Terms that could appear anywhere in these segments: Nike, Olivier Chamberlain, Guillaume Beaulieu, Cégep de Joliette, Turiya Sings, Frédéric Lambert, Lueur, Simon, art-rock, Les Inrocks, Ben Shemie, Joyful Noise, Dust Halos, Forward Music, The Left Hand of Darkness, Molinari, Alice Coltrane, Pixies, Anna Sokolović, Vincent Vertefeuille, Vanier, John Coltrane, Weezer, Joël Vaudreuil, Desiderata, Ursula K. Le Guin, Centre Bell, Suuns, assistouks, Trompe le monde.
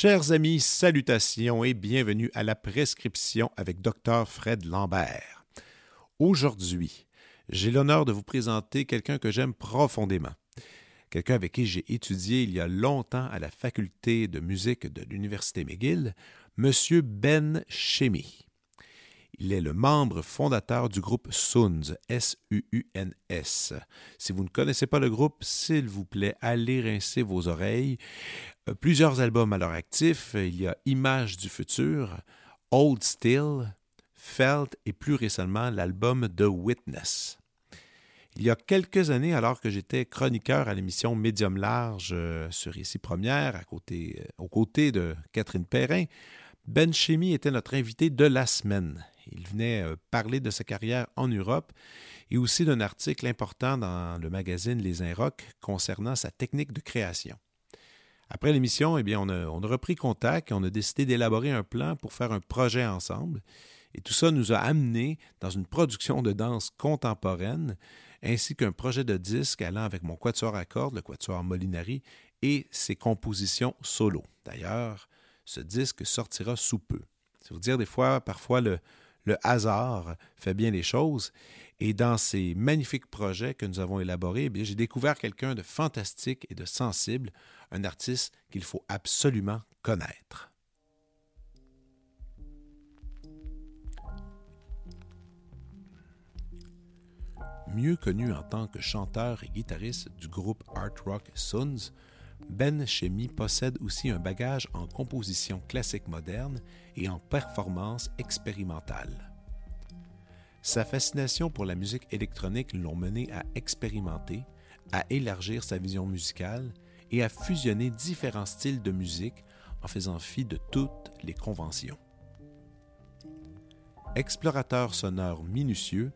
Chers amis, salutations et bienvenue à la prescription avec Dr Fred Lambert. Aujourd'hui, j'ai l'honneur de vous présenter quelqu'un que j'aime profondément, quelqu'un avec qui j'ai étudié il y a longtemps à la faculté de musique de l'Université McGill, M. Ben Shemie. Il est le membre fondateur du groupe Suuns, S-U-U-N-S. Si vous ne connaissez pas le groupe, s'il vous plaît, allez rincer vos oreilles. Plusieurs albums à leur actif. Il y a Images du futur, Old Still, Felt et plus récemment l'album The Witness. Il y a quelques années, alors que j'étais chroniqueur à l'émission Médium Large sur ICI Première, aux côtés de Catherine Perrin, Ben Shemie était notre invité de la semaine. Il venait parler de sa carrière en Europe et aussi d'un article important dans le magazine Les Inrocks concernant sa technique de création. Après l'émission, on a repris contact et on a décidé d'élaborer un plan pour faire un projet ensemble. Et tout ça nous a amenés dans une production de danse contemporaine ainsi qu'un projet de disque allant avec mon quatuor à cordes, le quatuor Molinari, et ses compositions solo. D'ailleurs, ce disque sortira sous peu. C'est vous dire, des fois, parfois, le hasard fait bien les choses. Et dans ces magnifiques projets que nous avons élaborés, j'ai découvert quelqu'un de fantastique et de sensible, un artiste qu'il faut absolument connaître. Mieux connu en tant que chanteur et guitariste du groupe art rock Suuns, Ben Shemie possède aussi un bagage en composition classique moderne et en performance expérimentale. Sa fascination pour la musique électronique l'ont mené à expérimenter, à élargir sa vision musicale et à fusionner différents styles de musique en faisant fi de toutes les conventions. Explorateur sonore minutieux,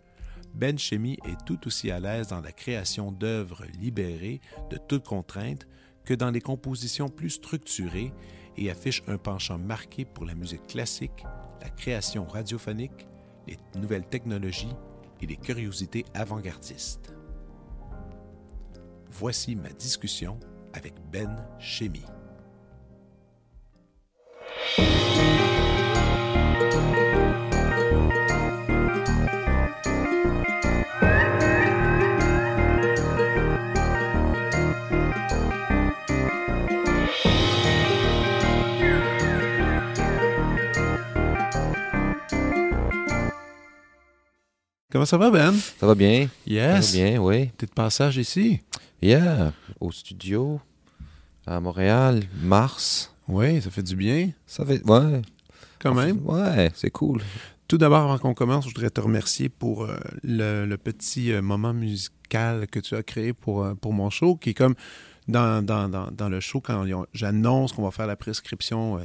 Ben Shemie est tout aussi à l'aise dans la création d'œuvres libérées de toute contrainte que dans les compositions plus structurées et affiche un penchant marqué pour la musique classique, la création radiophonique, les nouvelles technologies et les curiosités avant-gardistes. Voici ma discussion avec Ben Shemie. Comment ça va, Ben? Ça va bien. Yes. Ça va bien, oui. T'es de passage ici? Yeah. Au studio, à Montréal, mars. Oui, ça fait du bien. Ça fait... Ouais. Quand même. Ouais, c'est cool. Tout d'abord, avant qu'on commence, je voudrais te remercier pour le petit moment musical que tu as créé pour mon show, qui est comme... Dans le show, quand j'annonce qu'on va faire la prescription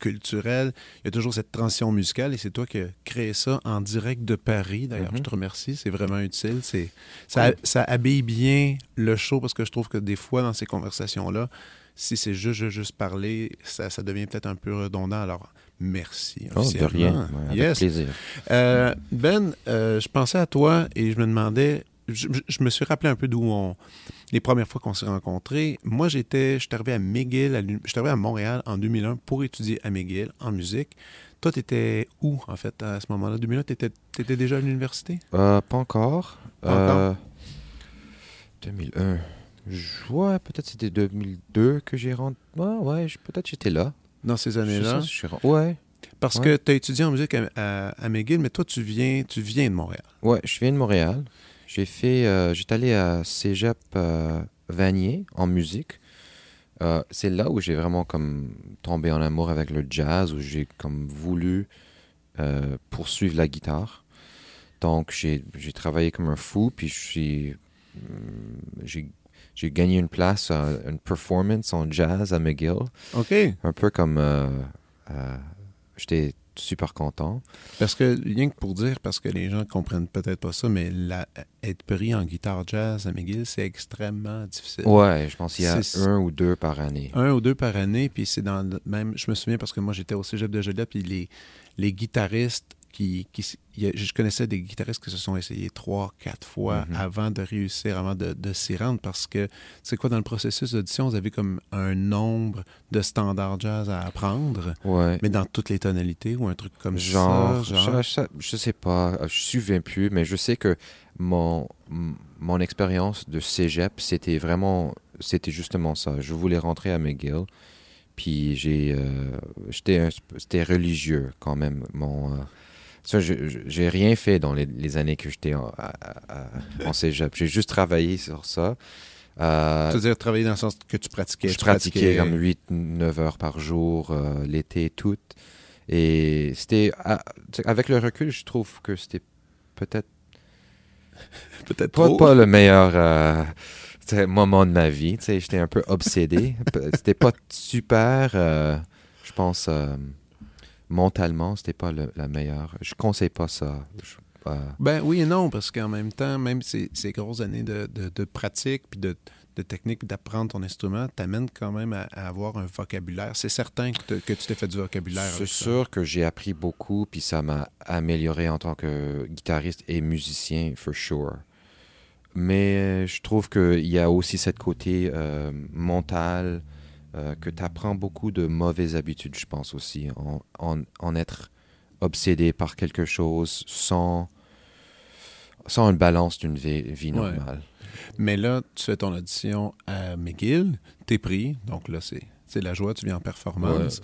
culturelle, il y a toujours cette transition musicale et c'est toi qui as créé ça en direct de Paris. D'ailleurs, je te remercie, c'est vraiment utile. Ça habille bien le show parce que je trouve que des fois, dans ces conversations-là, si c'est juste parler, ça devient peut-être un peu redondant. Alors, merci. De rien. Ouais, yes. Avec plaisir. Ben, je pensais à toi et je me demandais... Je me suis rappelé un peu d'où les premières fois qu'on s'est rencontrés. Moi, je suis arrivé à McGill, je suis arrivé à Montréal en 2001 pour étudier à McGill en musique. Toi, t'étais où, en fait, à ce moment-là? 2001, t'étais déjà à l'université? Pas encore. 2001. Ouais, peut-être c'était 2002 que j'ai rentré. Peut-être j'étais là. Dans ces années-là? Ouais. Parce que t'as étudié en musique à McGill, mais toi, tu viens de Montréal. Ouais, je viens de Montréal. J'étais allé à Cégep Vanier en musique. C'est là où j'ai vraiment comme tombé en amour avec le jazz, où j'ai comme voulu poursuivre la guitare. Donc j'ai travaillé comme un fou, puis j'ai gagné une place, une performance en jazz à McGill. OK. Un peu comme j'étais super content. Parce que, rien que pour dire, parce que les gens ne comprennent peut-être pas ça, mais être pris en guitare jazz à McGill, c'est extrêmement difficile. Ouais, je pense qu'il y a un ou deux par année. Un ou deux par année, puis c'est dans le même... Je me souviens parce que moi, j'étais au Cégep de Joliette, puis les guitaristes Je connaissais des guitaristes qui se sont essayés 3-4 fois avant de réussir, avant de s'y rendre, parce que, tu sais quoi, dans le processus d'audition, vous avez comme un nombre de standards jazz à apprendre, mais dans toutes les tonalités ou un truc comme ça. Je sais pas, je ne me souviens plus, mais je sais que mon expérience de cégep, c'était justement ça. Je voulais rentrer à McGill. Puis c'était religieux quand même. J'ai rien fait dans les années que j'étais en cégep. J'ai juste travaillé sur ça. C'est-à-dire travailler dans le sens que tu pratiquais? Je pratiquais comme 8-9 heures par jour, l'été et tout. Et c'était... Avec le recul, je trouve que c'était peut-être pas le meilleur... moment de ma vie, tu sais, j'étais un peu obsédé. C'était pas super, je pense, mentalement, c'était pas la meilleure. Je conseille pas ça. Ben oui et non, parce qu'en même temps, même ces grosses années de pratique, puis de technique, puis d'apprendre ton instrument, t'amènent quand même à avoir un vocabulaire. C'est certain que tu t'es fait du vocabulaire. C'est sûr que j'ai appris beaucoup, puis ça m'a amélioré en tant que guitariste et musicien, for sure. Mais je trouve qu'il y a aussi ce côté mental, que tu apprends beaucoup de mauvaises habitudes, je pense aussi, en être obsédé par quelque chose sans une balance d'une vie normale. Ouais. Mais là, tu fais ton audition à McGill, t'es pris, donc là, c'est la joie, tu viens en performance.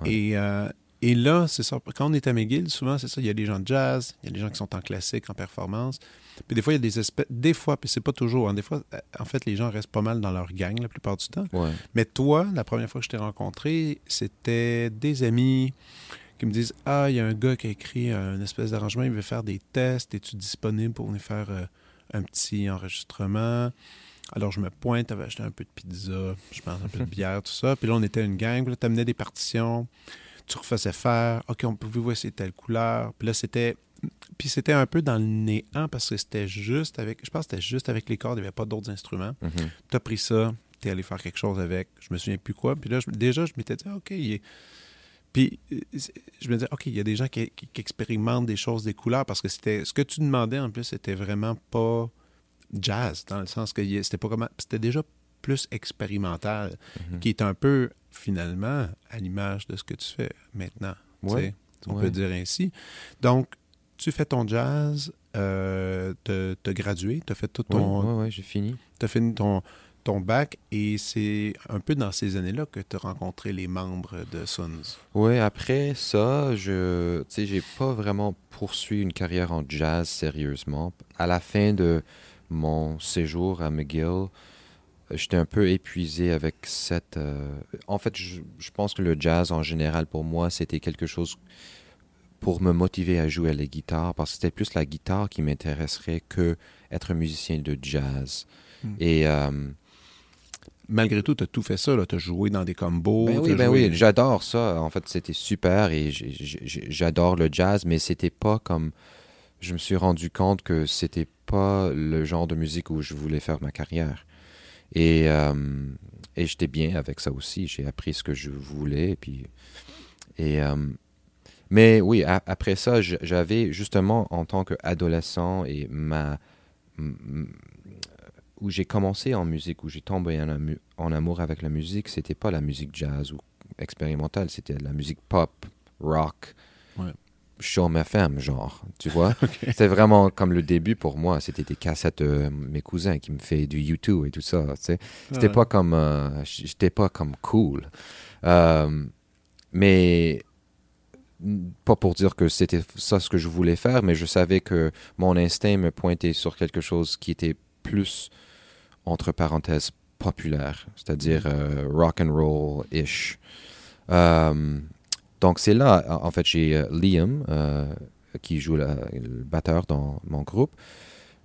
Ouais. Ouais. Et là, c'est ça. Quand on est à McGill, souvent, c'est ça. Il y a des gens de jazz, il y a des gens qui sont en classique, en performance. Puis des fois, il y a des espèces... Des fois, puis c'est pas toujours. Hein, des fois, en fait, les gens restent pas mal dans leur gang la plupart du temps. Ouais. Mais toi, la première fois que je t'ai rencontré, c'était des amis qui me disent « Ah, il y a un gars qui a écrit une espèce d'arrangement, il veut faire des tests. Es-tu disponible pour venir faire un petit enregistrement? » Alors, je me pointe, t'avais acheté un peu de pizza, je pense un peu de bière, tout ça. Puis là, on était une gang, puis là, t'amenais des partitions... Tu refaisais faire, OK, on pouvait essayer telle couleur. Puis là, c'était un peu dans le néant parce que c'était juste avec... Je pense que c'était juste avec les cordes, il n'y avait pas d'autres instruments. Mm-hmm. Tu as pris ça, tu es allé faire quelque chose avec. Je me souviens plus quoi. Puis là, je m'étais dit, OK, il est... Puis je me disais, OK, il y a des gens qui expérimentent des choses, des couleurs, parce que c'était... Ce que tu demandais, en plus, c'était vraiment pas jazz, dans le sens que c'était pas comment... C'était déjà plus expérimental, qui est un peu... finalement, à l'image de ce que tu fais maintenant. Ouais, on peut dire ainsi. Donc, tu fais ton jazz, t'as gradué, t'as fait tout ton... Oui, j'ai fini. T'as fini ton bac, et c'est un peu dans ces années-là que t'as rencontré les membres de Suuns. Oui, après ça, j'ai pas vraiment poursuivi une carrière en jazz sérieusement. À la fin de mon séjour à McGill, j'étais un peu épuisé avec cette... En fait, je pense que le jazz, en général, pour moi, c'était quelque chose pour me motiver à jouer à la guitare, parce que c'était plus la guitare qui m'intéresserait que être musicien de jazz. Mm. Et... Malgré tout, tu as tout fait ça, tu as joué dans des combos. Ben oui, j'adore ça. En fait, c'était super et j'adore le jazz, mais c'était pas comme... Je me suis rendu compte que c'était pas le genre de musique où je voulais faire ma carrière. Et j'étais bien avec ça aussi. J'ai appris ce que je voulais. Mais oui, après ça, j'avais justement, en tant qu'adolescent, où j'ai commencé en musique, où j'ai tombé en amour avec la musique, c'était pas la musique jazz ou expérimentale, c'était la musique pop, rock, Show My Femme, genre, tu vois. Okay. C'était vraiment comme le début pour moi. C'était des cassettes de mes cousins qui me faisaient du U2 et tout ça, tu sais. C'était pas comme... j'étais pas comme cool. Mais pas pour dire que c'était ça ce que je voulais faire, mais je savais que mon instinct me pointait sur quelque chose qui était plus, entre parenthèses, populaire. C'est-à-dire rock and roll-ish. Donc, c'est là, en fait, j'ai Liam, qui joue le batteur dans mon groupe.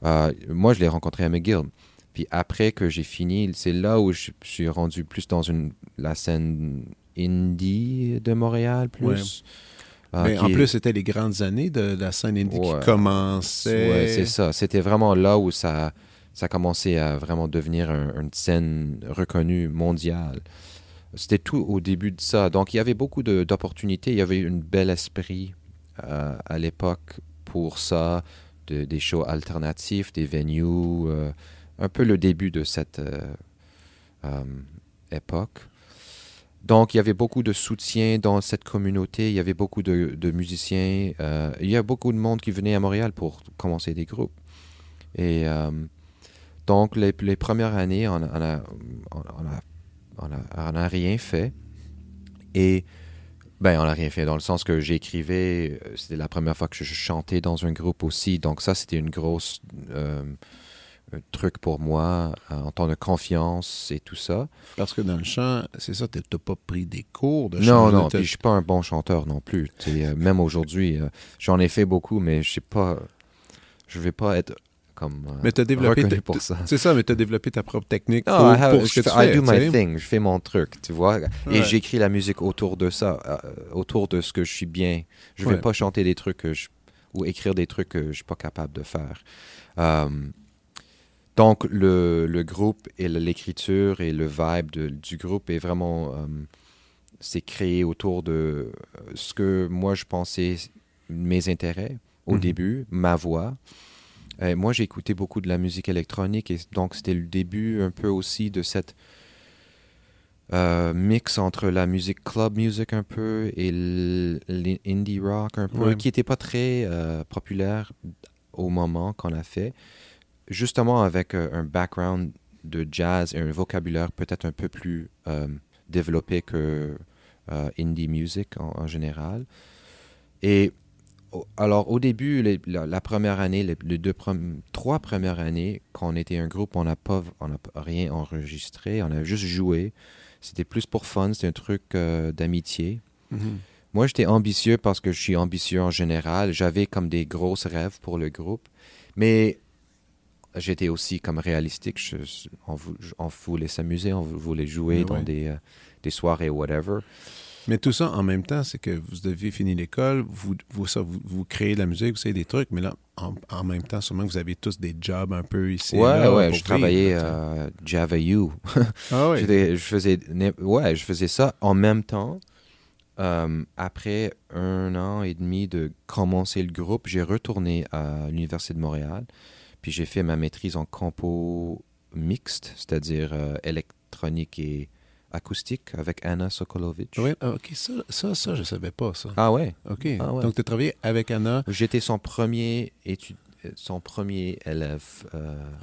Moi, je l'ai rencontré à McGill. Puis après que j'ai fini, c'est là où je suis rendu plus dans la scène indie de Montréal, plus. Ouais. Mais en plus, c'était les grandes années de la scène indie qui commençait. Oui, c'est ça. C'était vraiment là où ça commençait à vraiment devenir une scène reconnue mondiale. C'était tout au début de ça. Donc, il y avait beaucoup d'opportunités. Il y avait un bel esprit à l'époque pour ça, des shows alternatifs, des venues, un peu le début de cette époque. Donc, il y avait beaucoup de soutien dans cette communauté, il y avait beaucoup de musiciens, il y a beaucoup de monde qui venait à Montréal pour commencer des groupes. Et donc, les premières années, on n'a rien fait. Et, ben, on n'a rien fait dans le sens que j'écrivais, c'était la première fois que je chantais dans un groupe aussi, donc ça, c'était une grosse truc pour moi, en temps de confiance et tout ça. Parce que dans le chant, c'est ça, tu n'as pas pris des cours de chant? Non, puis je ne suis pas un bon chanteur non plus. Même aujourd'hui, j'en ai fait beaucoup, mais je ne sais pas, je ne vais pas être comme reconnu pour ça. C'est ça, mais tu as développé ta propre technique pour ce que tu fais. I do my thing, je fais mon truc, tu vois, et j'écris la musique autour de ça, autour de ce que je suis bien. Je ne vais pas chanter des trucs ou écrire des trucs que je ne suis pas capable de faire. Donc, le groupe et l'écriture et le vibe du groupe est vraiment... c'est créé autour de ce que moi, je pensais mes intérêts au début, ma voix. Et moi, j'écoutais beaucoup de la musique électronique et donc c'était le début un peu aussi de cette mix entre la musique club music un peu et l'indie rock un peu, qui n'était pas très populaire au moment qu'on a fait. Justement avec un background de jazz et un vocabulaire peut-être un peu plus développé que indie music en général. Et alors au début, la première année, les trois premières années qu'on était un groupe, on n'a rien enregistré, on a juste joué. C'était plus pour fun, c'était un truc d'amitié. Mm-hmm. Moi, j'étais ambitieux parce que je suis ambitieux en général. J'avais comme des grosses rêves pour le groupe, mais... J'étais aussi comme réalistique, on voulait s'amuser, on voulait jouer dans des soirées, whatever. Mais tout ça, en même temps, c'est que vous deviez finir l'école, vous créez de la musique, vous savez des trucs, mais là, en même temps, sûrement que vous avez tous des jobs un peu ici. Je travaillais à Java U. Ah oui? je faisais ça en même temps. Après un an et demi de commencer le groupe, j'ai retourné à l'Université de Montréal. Puis j'ai fait ma maîtrise en compo mixte, c'est-à-dire électronique et acoustique avec Anna Sokolović. Oui, OK. Ça, je ne savais pas, ça. Ah ouais? OK. Ah ouais. Donc, tu as travaillé avec Anna. J'étais son premier élève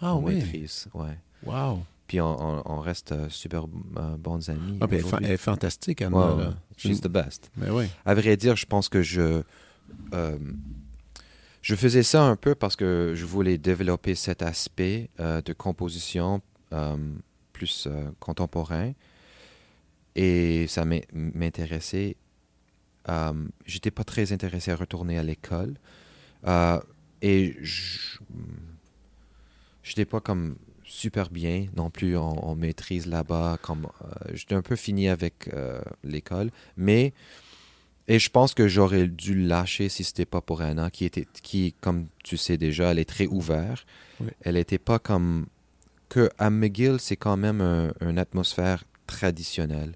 en maîtrise. Ouais. Wow! Puis on reste super bons amis. Ah, puis elle est fantastique, Anna. Wow. Là. She's the best. Mais oui. À vrai dire, je pense que je faisais ça un peu parce que je voulais développer cet aspect de composition plus contemporain et ça m'intéressait. J'étais pas très intéressé à retourner à l'école et j'étais pas comme super bien non plus en maîtrise là-bas. J'étais un peu fini avec l'école, mais... Et je pense que j'aurais dû lâcher si c'était pas pour Anna, qui, comme tu sais déjà, elle est très ouverte. Oui. Elle était pas comme... À McGill, c'est quand même une atmosphère traditionnelle,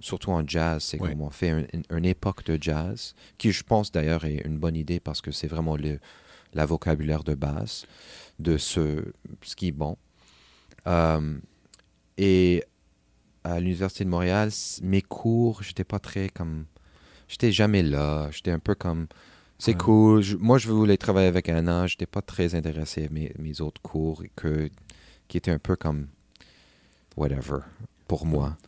surtout en jazz. C'est comme on fait une époque de jazz, qui je pense d'ailleurs est une bonne idée parce que c'est vraiment la vocabulaire de base de ce qui est bon. Et à l'Université de Montréal, mes cours, j'étais pas très comme... J'étais jamais là. J'étais un peu comme... C'est cool. Moi, je voulais travailler avec Anna. J'étais pas très intéressé à mes autres cours qui étaient un peu comme... Whatever. Pour moi.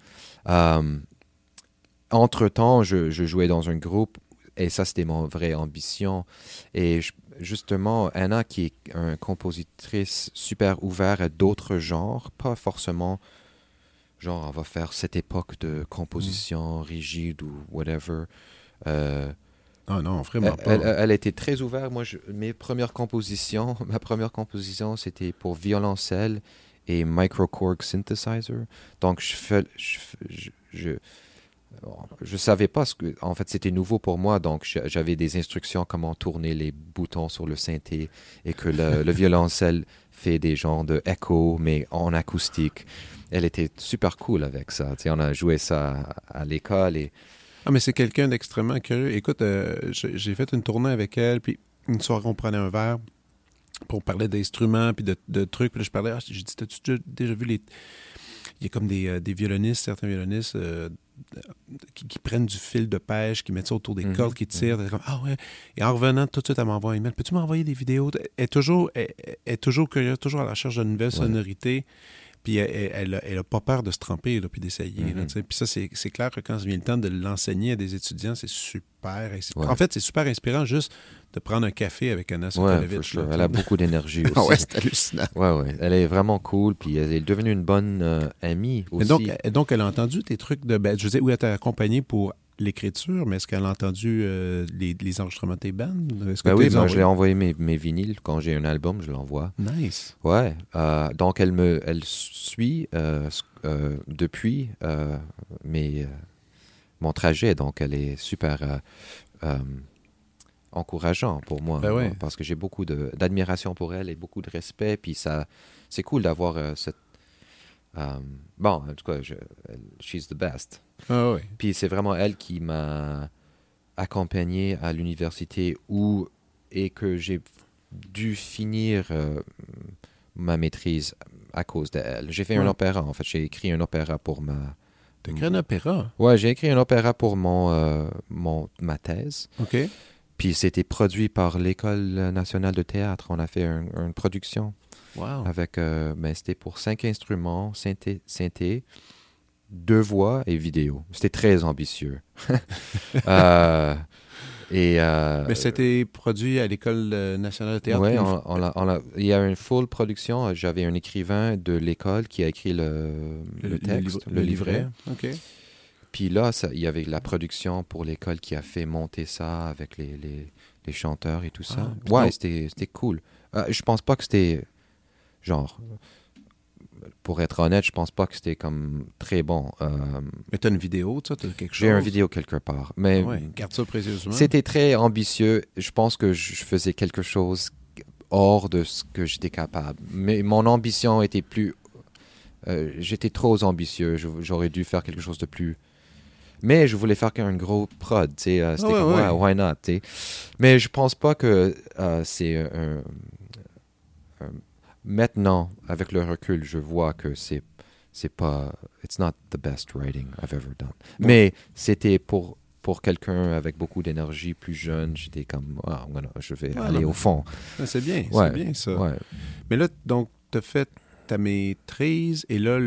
Entre-temps, je jouais dans un groupe. Et ça, c'était mon vraie ambition. Et justement, Anna, qui est une compositrice super ouverte à d'autres genres, pas forcément... Genre, on va faire cette époque de composition rigide ou whatever. Ah non, vraiment pas. Elle était très ouverte. Moi, ma première composition, c'était pour violoncelle et microcorg synthesizer. Donc, je savais pas ce que... En fait, c'était nouveau pour moi, donc j'avais des instructions comment tourner les boutons sur le synthé et que le violoncelle fait des genres de écho, mais en acoustique. Elle était super cool avec ça. T'sais, on a joué ça à l'école et Ah, mais c'est quelqu'un d'extrêmement curieux. Écoute, j'ai fait une tournée avec elle, puis une soirée, on prenait un verre pour parler d'instruments, puis de trucs. Puis là, je parlais, j'ai dit, t'as-tu déjà vu les... Il y a comme des violonistes, certains violonistes qui prennent du fil de pêche, qui mettent ça autour des cordes, qui tirent. Comme, ah ouais. Et en revenant, tout de suite, elle m'envoie un email. Peux-tu m'envoyer des vidéos? Elle est toujours curieuse, toujours à la recherche de nouvelles sonorités. Puis elle a pas peur de se tremper, là, puis d'essayer. Là, puis ça, c'est clair que quand vient le temps de l'enseigner à des étudiants, c'est super. En fait, c'est super inspirant juste de prendre un café avec Anna Sokolović. Elle a beaucoup d'énergie aussi. Ouais, c'est hallucinant. Ouais. Elle est vraiment cool, puis elle est devenue une bonne amie aussi. Donc, elle a entendu tes trucs de... Ben, je sais où elle t'a accompagnée pour l'écriture, mais est-ce qu'elle a entendu les enregistrements de tes bandes? Je l'ai envoyé mes vinyles. Quand j'ai un album, je l'envoie. Nice. Ouais. Donc, elle suit depuis mon trajet. Donc, elle est super encourageant pour moi. Ben ouais. Parce que j'ai beaucoup d'admiration pour elle et beaucoup de respect. Puis ça, c'est cool d'avoir cette... bon, en tout cas, she's the best. Ah oui. Puis c'est vraiment elle qui m'a accompagné à l'université et que j'ai dû finir ma maîtrise à cause d'elle. J'ai fait un opéra, en fait. J'ai écrit un opéra pour ma... T'as écrit un opéra? Ouais, j'ai écrit un opéra pour ma thèse. OK. Puis c'était produit par l'École nationale de théâtre. On a fait une production. Wow. Avec, c'était pour 5 instruments, synthé, 2 voix et vidéo. C'était très ambitieux. Mais c'était produit à l'École nationale de théâtre. Oui, il y a une full production. J'avais un écrivain de l'école qui a écrit le texte, le livret. OK. Puis là, il y avait la production pour l'école qui a fait monter ça avec les chanteurs et tout ça. Ah, ouais, c'était cool. Je pense pas que c'était... Genre, pour être honnête, je pense pas que c'était comme très bon. Mais t'as une vidéo, tu sais, t'as quelque chose? J'ai une vidéo quelque part. Mais garde ça précieusement. C'était très ambitieux. Je pense que je faisais quelque chose hors de ce que j'étais capable. Mais mon ambition était plus... j'étais trop ambitieux. J'aurais dû faire quelque chose de plus... Mais je voulais faire qu'un gros prod, tu sais. C'était why not, tu sais. Mais je pense pas que c'est un maintenant, avec le recul, je vois que c'est pas... It's not the best writing I've ever done. Bon. Mais c'était pour quelqu'un avec beaucoup d'énergie, plus jeune, j'étais comme, je vais aller au fond. C'est bien, c'est bien ça. Ouais. Mais là, donc, t'as fait ta maîtrise, et là,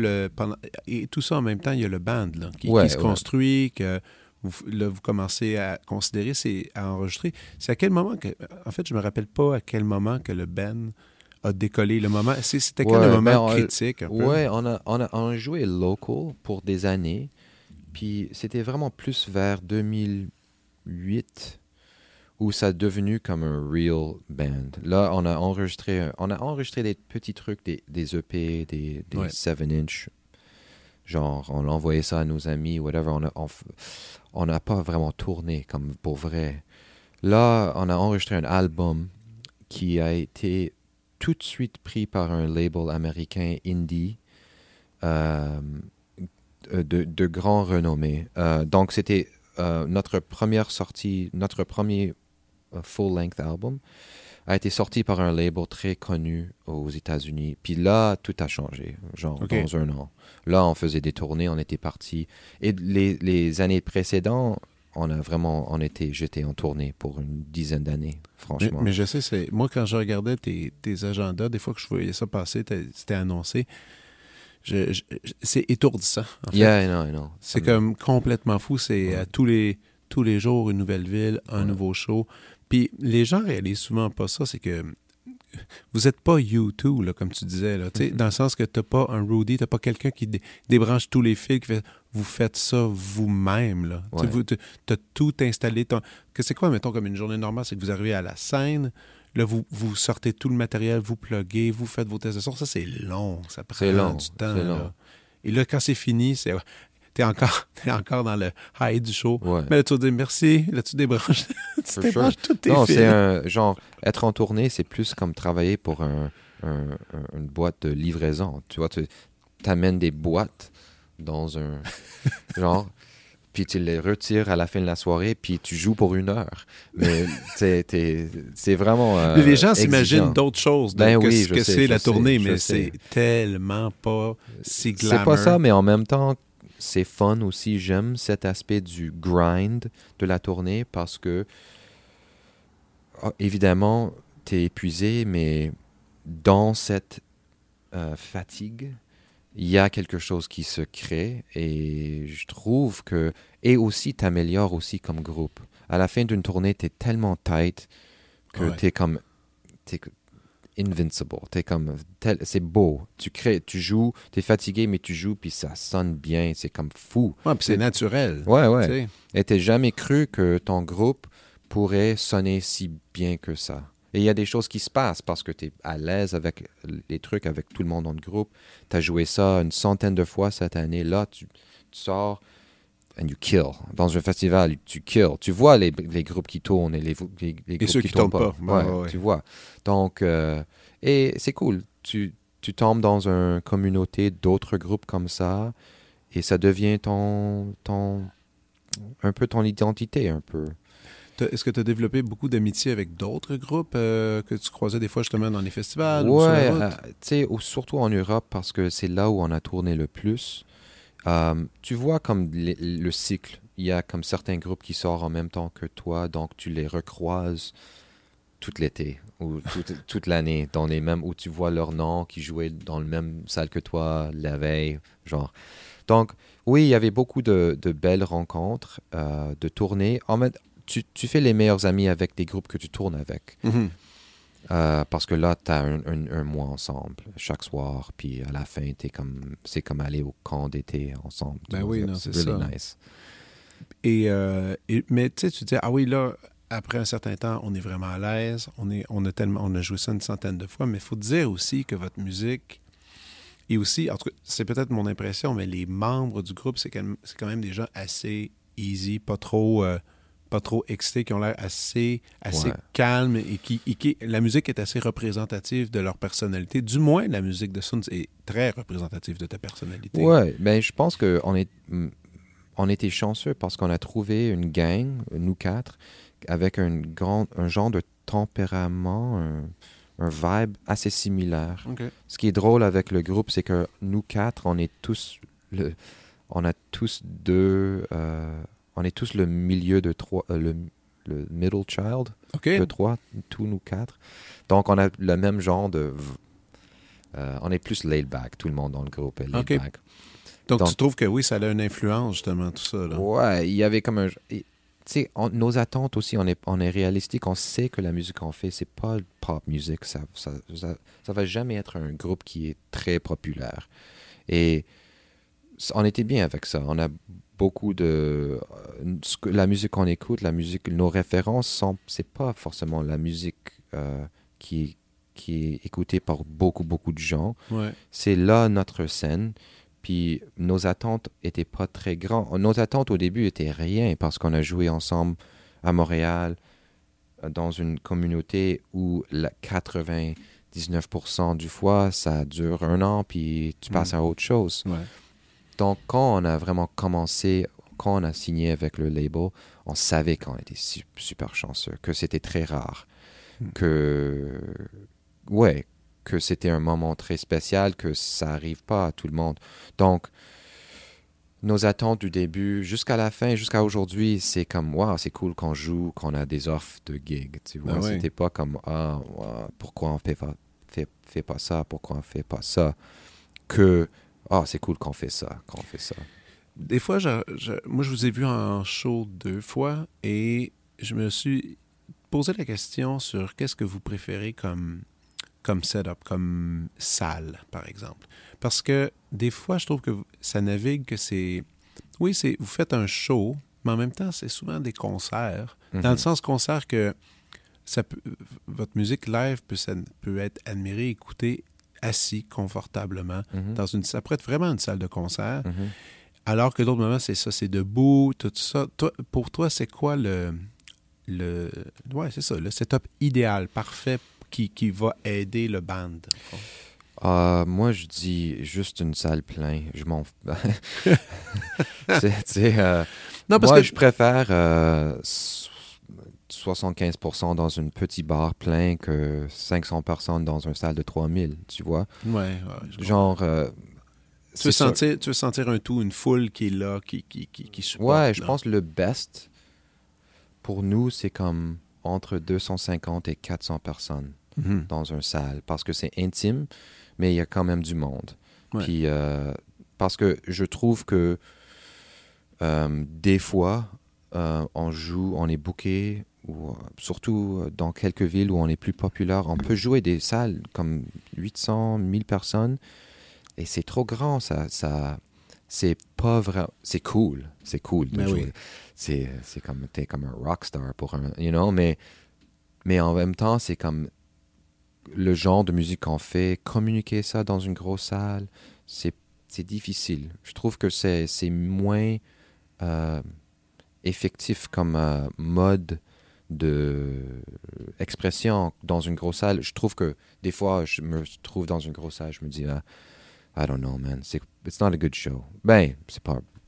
et tout ça en même temps, il y a le band là, qui se construit, que... Vous commencez à considérer, à enregistrer. C'est à quel moment que... En fait, je me rappelle pas à quel moment que le band... a décollé le moment. C'était quand le moment critique? Oui, on a joué local pour des années. Puis c'était vraiment plus vers 2008 où ça a devenu comme un real band. Là, on a enregistré des petits trucs, des EP, des 7-inch. Genre, on envoyait ça à nos amis, whatever. On n'a pas vraiment tourné comme pour vrai. Là, on a enregistré un album qui a été... tout de suite pris par un label américain indie de grand renommée. Donc, c'était notre première sortie, notre premier full-length album a été sorti par un label très connu aux États-Unis. Puis là, tout a changé, genre dans un an. Là, on faisait des tournées, on était partis. Et les années précédentes, on était jeté en tournée pour une dizaine d'années, franchement. Mais je sais, moi, quand je regardais tes agendas, des fois que je voyais ça passer, c'était annoncé, c'est étourdissant, en fait. Yeah, I know. C'est comme complètement fou. C'est à tous les jours, une nouvelle ville, un nouveau show. Puis les gens réalisent souvent pas ça, c'est que vous n'êtes pas U2, là, comme tu disais, là, dans le sens que tu n'as pas un roadie, tu n'as pas quelqu'un qui débranche tous les fils, qui fait « vous faites ça vous-même ». Tu as tout installé. C'est quoi, mettons, comme une journée normale, c'est que vous arrivez à la scène, là, vous sortez tout le matériel, vous pluguez, vous faites vos tests de son. Ça, c'est long, ça prend du temps. Là. Et là, quand c'est fini, c'est... T'es encore dans le high du show. Ouais. Mais là, tu vas dire merci. Là, tu débranches. Tu débranches toutes tes fils. C'est genre, être en tournée, c'est plus comme travailler pour une boîte de livraison. Tu vois, tu amènes des boîtes dans un genre... puis tu les retires à la fin de la soirée, puis tu joues pour 1 heure. Mais c'est vraiment mais les gens s'imaginent d'autres choses que c'est la tournée, mais c'est tellement pas si glamour. C'est pas ça, mais en même temps, c'est fun aussi. J'aime cet aspect du grind de la tournée parce que, évidemment, t'es épuisé, mais dans cette fatigue, il y a quelque chose qui se crée et je trouve que... Et aussi, t'améliores aussi comme groupe. À la fin d'une tournée, t'es tellement tight que t'es comme... T'es invincible. T'es comme... C'est beau. Tu crées, tu joues, t'es fatigué, mais tu joues, puis ça sonne bien. C'est comme fou. Ouais, puis c'est naturel. Ouais. T'sais. Et t'es jamais cru que ton groupe pourrait sonner si bien que ça. Et il y a des choses qui se passent parce que tu es à l'aise avec les trucs, avec tout le monde dans le groupe. Tu as joué ça 100aine de fois cette année. Là, tu sors and you kill. Dans un festival, tu kill. Tu vois les groupes qui tournent et les groupes ceux qui tournent pas. Ouais. Tu vois. Donc, et c'est cool. Tu tombes dans une communauté d'autres groupes comme ça et ça devient ton identité un peu. Est-ce que tu as développé beaucoup d'amitié avec d'autres groupes que tu croisais des fois justement dans les festivals ou sur la route? Surtout en Europe parce que c'est là où on a tourné le plus. Tu vois comme le cycle. Il y a comme certains groupes qui sortent en même temps que toi, donc tu les recroises tout l'été ou toute l'année dans les mêmes où tu vois leur nom qui jouait dans la même salle que toi la veille, genre. Donc oui, il y avait beaucoup de belles rencontres, de tournées. En même tu fais les meilleurs amis avec des groupes que tu tournes avec. Mm-hmm. Parce que là, tu as un mois ensemble, chaque soir. Puis à la fin, c'est comme aller au camp d'été ensemble. Ben oui, c'est really ça. Nice. Mais tu sais, tu dis, ah oui, là, après un certain temps, on est vraiment à l'aise. On a joué ça 100aine de fois. Mais il faut dire aussi que votre musique... Et aussi, en tout cas, c'est peut-être mon impression, mais les membres du groupe, c'est quand même des gens assez easy, pas trop excités, qui ont l'air assez calmes et qui la musique est assez représentative de leur personnalité. Du moins, la musique de Suuns est très représentative de ta personnalité. Oui, bien, je pense qu'on était chanceux parce qu'on a trouvé une gang, nous quatre, avec un genre de tempérament, un vibe assez similaire. Okay. Ce qui est drôle avec le groupe, c'est que nous quatre, on est tous le milieu de trois, le middle child de trois, tous nous quatre. Donc, on a le même genre de... on est plus laid back, tout le monde dans le groupe est laid back. Donc, tu trouves que oui, ça a une influence, justement, tout ça. Là. Ouais, il y avait comme un... Tu sais, nos attentes aussi, on est réalistique, on sait que la musique qu'on fait, c'est pas pop music, ça va jamais être un groupe qui est très populaire. Et on était bien avec ça, on a... Beaucoup de la musique qu'on écoute, nos références, c'est pas forcément la musique qui est écoutée par beaucoup de gens. Ouais. C'est là notre scène. Puis nos attentes étaient pas très grandes. Nos attentes au début étaient rien parce qu'on a joué ensemble à Montréal dans une communauté où 99% du fois, ça dure 1 an puis tu passes à autre chose. Ouais. Donc, quand on a vraiment commencé, quand on a signé avec le label, on savait qu'on était super chanceux, que c'était très rare, que c'était un moment très spécial, que ça n'arrive pas à tout le monde. Donc, nos attentes du début jusqu'à la fin, jusqu'à aujourd'hui, c'est comme, wow, c'est cool qu'on joue, qu'on a des offres de gigs. Tu vois, c'était pas comme, pourquoi on fait pas ça, pourquoi on fait pas ça, que... Ah, c'est cool qu'on fait ça. Des fois, moi, je vous ai vu en show 2 fois et je me suis posé la question sur qu'est-ce que vous préférez comme setup, comme salle, par exemple. Parce que des fois, je trouve que ça navigue que c'est... Oui, vous faites un show, mais en même temps, c'est souvent des concerts. Mm-hmm. Dans le sens concert que votre musique live peut être admirée, écoutée, assis confortablement dans une... Ça pourrait être vraiment une salle de concert, alors que d'autres moments, c'est ça, c'est debout, tout ça. Pour toi, c'est quoi le setup idéal, parfait, qui va aider le band? Moi, je dis juste une salle pleine. Je m'en... Non, parce que je préfère 75% dans une petite bar plein que 500 personnes dans une salle de 3000, tu vois. Ouais, genre... tu veux sentir un tout, une foule qui est là, qui supporte. Ouais, je pense que le best pour nous, c'est comme entre 250 et 400 personnes dans une salle, parce que c'est intime, mais il y a quand même du monde. Ouais. Puis, parce que je trouve que des fois, on joue, on est booké, ou surtout dans quelques villes où on est plus populaire, on peut jouer des salles comme 800, 1000 personnes. Et c'est trop grand, ça c'est pas vrai. C'est cool de jouer. Oui. C'est comme, t'es comme un rockstar pour un, you know, mais en même temps, c'est comme le genre de musique qu'on fait, communiquer ça dans une grosse salle, c'est difficile. Je trouve que c'est moins effectif comme mode d'expression dans une grosse salle. Je trouve que des fois, je me trouve dans une grosse salle, je me dis, ah, I don't know, man. It's not a good show. Ben,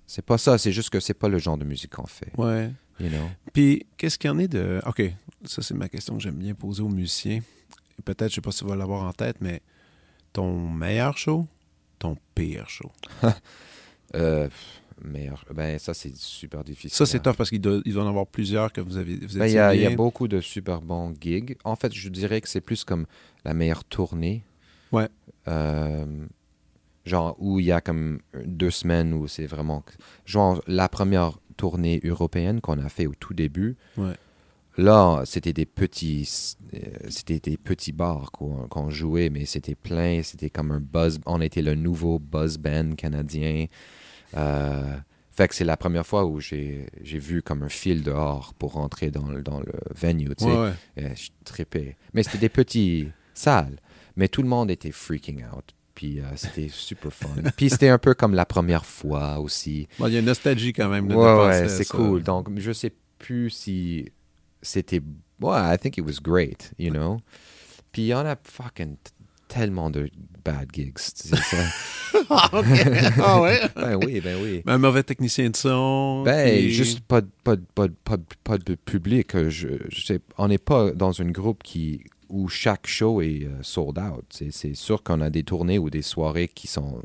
c'est pas ça. C'est juste que c'est pas le genre de musique qu'on fait. Ouais. You know? Puis, qu'est-ce qu'il y en est de... OK, ça, c'est ma question que j'aime bien poser aux musiciens. Et peut-être, je sais pas si tu vas l'avoir en tête, mais ton meilleur show, ton pire show? Meilleur... Ben, ça, c'est super difficile. Ça, c'est tough parce qu'il doit en avoir plusieurs que vous avez... Ben, il y a beaucoup de super bons gigs. En fait, je dirais que c'est plus comme la meilleure tournée. Ouais. Genre où il y a comme 2 semaines où c'est vraiment... Genre la première tournée européenne qu'on a fait au tout début, ouais. Là, c'était des petits bars qu'on jouait, mais c'était plein, c'était comme un buzz... On était le nouveau buzz band canadien. Fait que c'est la première fois où j'ai vu comme un fil dehors pour rentrer dans le venue, tu sais. Ouais, ouais. Je trippais. Mais c'était des petites salles, mais tout le monde était freaking out. Puis c'était super fun. Puis c'était un peu comme la première fois aussi. Bon, il y a une nostalgie quand même. Ouais, c'est ça. Cool. Donc, je sais plus si c'était... Ouais, I think it was great, you know? Puis il y en a fucking tellement de bad gigs, c'est ça. Ah ouais? Ben oui. Un mauvais technicien de son. Juste pas de public. Je sais, on n'est pas dans un groupe où chaque show est sold out. C'est sûr qu'on a des tournées ou des soirées qui sont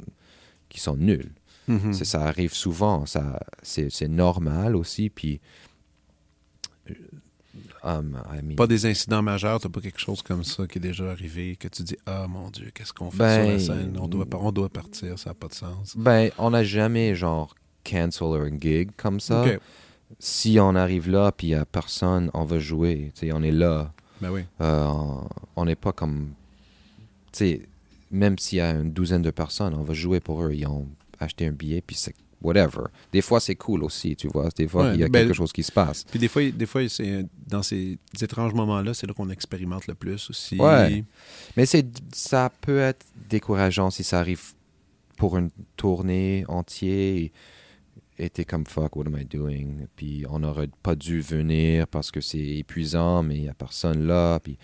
nulles. Mm-hmm. Ça arrive souvent. Ça, c'est normal aussi. Puis, I mean, pas des incidents majeurs. T'as pas quelque chose comme ça qui est déjà arrivé que tu dis « Ah, mon Dieu, qu'est-ce qu'on fait sur la scène? On doit partir, ça n'a pas de sens. » Ben, on n'a jamais, genre, cancel un gig comme ça. Okay. Si on arrive là, puis il n'y a personne, on va jouer. T'sais, on est là. Ben oui. On n'est pas comme... T'sais, même s'il y a une douzaine de personnes, on va jouer pour eux. Ils ont acheté un billet, puis c'est whatever. Des fois, c'est cool aussi, tu vois. Des fois, il y a quelque chose qui se passe. Puis des fois c'est dans ces étranges moments-là, c'est là qu'on expérimente le plus aussi. Ouais. Mais ça peut être décourageant si ça arrive pour une tournée entière. Et t'es comme « fuck, what am I doing? » Puis on n'aurait pas dû venir parce que c'est épuisant, mais il n'y a personne là, puis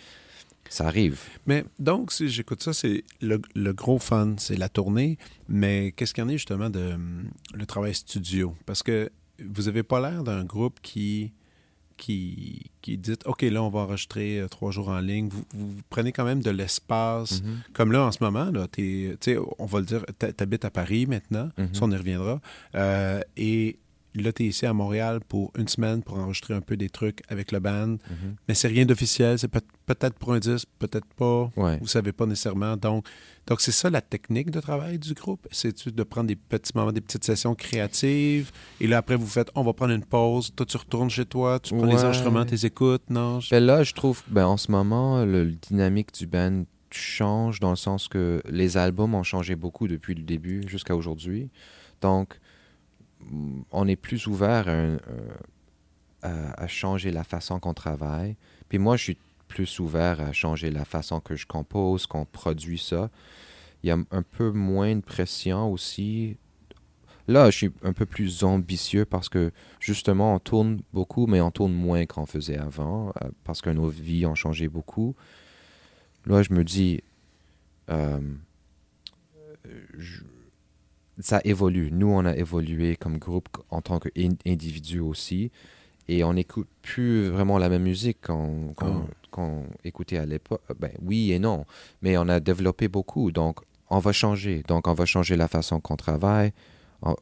ça arrive. Mais donc, si j'écoute ça, c'est le gros fun, c'est la tournée, mais qu'est-ce qu'il y en a justement de le travail studio? Parce que vous n'avez pas l'air d'un groupe qui dit « OK, là, on va enregistrer 3 jours en ligne. » Vous prenez quand même de l'espace. Mm-hmm. Comme là, en ce moment, là, on va le dire, t'habites à Paris maintenant. Mm-hmm. Ça, on y reviendra. Et là, t'es ici à Montréal pour une semaine pour enregistrer un peu des trucs avec le band. Mm-hmm. Mais c'est rien d'officiel. C'est peut-être pour un disque, peut-être pas. Ouais. Vous savez pas nécessairement. Donc, c'est ça la technique de travail du groupe. C'est de prendre des petits moments, des petites sessions créatives. Et là, après, vous faites, on va prendre une pause. Toi, tu retournes chez toi. Tu prends les enregistrements, tes écoutes. Non? Ben là, je trouve, en ce moment, le dynamique du band change dans le sens que les albums ont changé beaucoup depuis le début jusqu'à aujourd'hui. Donc, on est plus ouvert à changer la façon qu'on travaille. Puis moi, je suis plus ouvert à changer la façon que je compose, qu'on produit ça. Il y a un peu moins de pression aussi. Là, je suis un peu plus ambitieux parce que, justement, on tourne beaucoup, mais on tourne moins qu'on faisait avant parce que nos vies ont changé beaucoup. Là, je me dis... ça évolue. Nous, on a évolué comme groupe en tant qu'individu aussi. Et on n'écoute plus vraiment la même musique qu'on écoutait à l'époque. Ben, oui et non, mais on a développé beaucoup. Donc, on va changer. Donc, on va changer la façon qu'on travaille.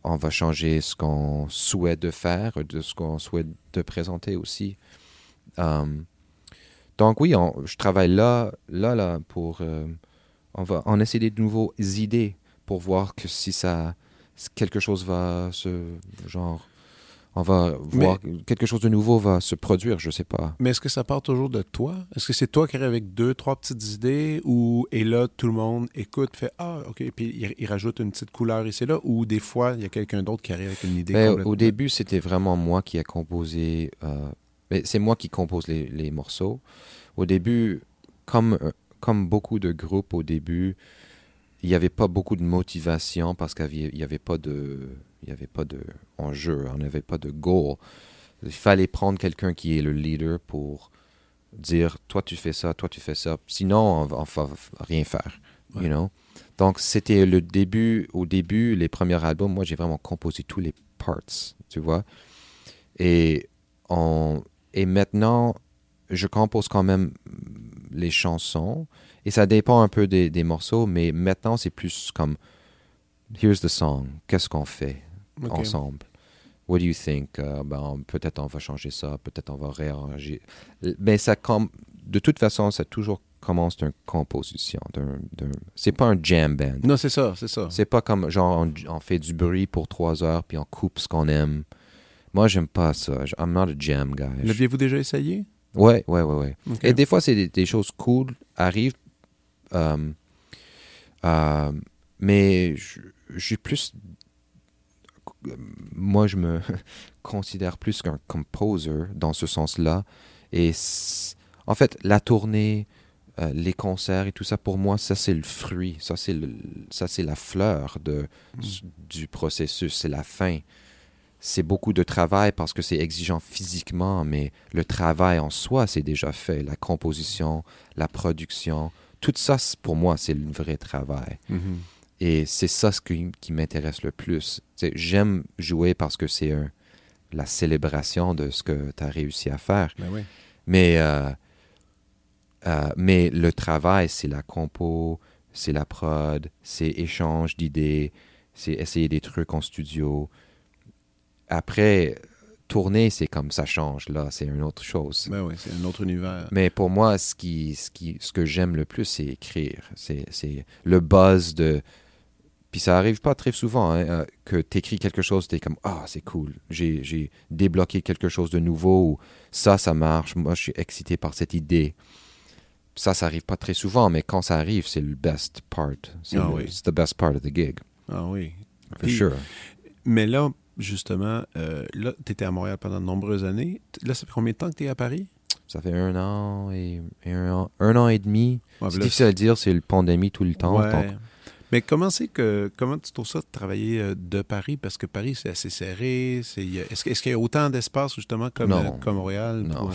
On va changer ce qu'on souhaite de faire, de ce qu'on souhaite de présenter aussi. Donc, oui, je travaille là pour... on essaie des nouvelles idées pour voir que si quelque chose va se... genre... on va voir quelque chose de nouveau va se produire, je sais pas. Mais est-ce que ça part toujours de toi? Est-ce que c'est toi qui arrive avec 2-3 petites idées et là, tout le monde écoute, fait « Ah, OK », et puis il rajoute une petite couleur ici là, ou des fois, il y a quelqu'un d'autre qui arrive avec une idée complètement... Au début, c'était vraiment moi qui ai composé... c'est moi qui compose les morceaux. Au début, comme beaucoup de groupes au début, il n'y avait pas beaucoup de motivation parce qu'il n'y avait pas de... Il n'y avait pas d'enjeu, on n'avait pas de goal. Il fallait prendre quelqu'un qui est le leader pour dire « Toi, tu fais ça, toi, tu fais ça. » Sinon, on ne va rien faire. Ouais. You know? Donc, c'était le début. Au début, les premiers albums, moi, j'ai vraiment composé tous les parts, tu vois. Et maintenant, je compose quand même les chansons. Et ça dépend un peu des morceaux, mais maintenant, c'est plus comme « Here's the song. Qu'est-ce qu'on fait ?» Okay. Ensemble. What do you think? Peut-être on va changer ça, peut-être on va réarranger. Mais ça, de toute façon, ça toujours commence d'une composition. C'est pas un jam band. Non, c'est ça, c'est ça. C'est pas comme genre on fait du bruit pour 3 heures puis on coupe ce qu'on aime. Moi, j'aime pas ça. I'm not a jam guy. L'aviez-vous déjà essayé? Ouais. Okay. Et des fois, c'est des choses cool arrivent, mais j'ai plus... Moi, je me considère plus qu'un composer dans ce sens-là. Et en fait, la tournée, les concerts et tout ça, pour moi, ça, c'est le fruit. Ça, c'est la fleur du processus. C'est la fin. C'est beaucoup de travail parce que c'est exigeant physiquement, mais le travail en soi, c'est déjà fait. La composition, la production, tout ça, pour moi, c'est le vrai travail. Mm-hmm. Et c'est ça qui m'intéresse le plus. T'sais, j'aime jouer parce que c'est la célébration de ce que tu as réussi à faire. Ben oui. Mais le travail, c'est la compo, c'est la prod, c'est échange d'idées, c'est essayer des trucs en studio. Après, tourner, c'est comme ça change. Là, c'est une autre chose. Ben oui, c'est un autre univers. Mais pour moi, ce que j'aime le plus, c'est écrire. C'est le buzz de... Puis ça arrive pas très souvent hein, que t'écris quelque chose, t'es comme « Ah, c'est cool, j'ai débloqué quelque chose de nouveau » ou « Ça marche, moi je suis excité par cette idée ». Ça arrive pas très souvent, mais quand ça arrive, c'est le best part. It's the best part of the gig. Ah oui. For sure. Mais là, justement, là, t'étais à Montréal pendant de nombreuses années. Là, ça fait combien de temps que t'es à Paris? Ça fait un an et demi. Ouais, c'est difficile à dire, c'est la pandémie tout le temps. Ouais. Donc... Mais comment tu trouves ça de travailler de Paris? Parce que Paris, c'est assez serré. Est-ce qu'il y a autant d'espace, justement, comme Montréal? Non.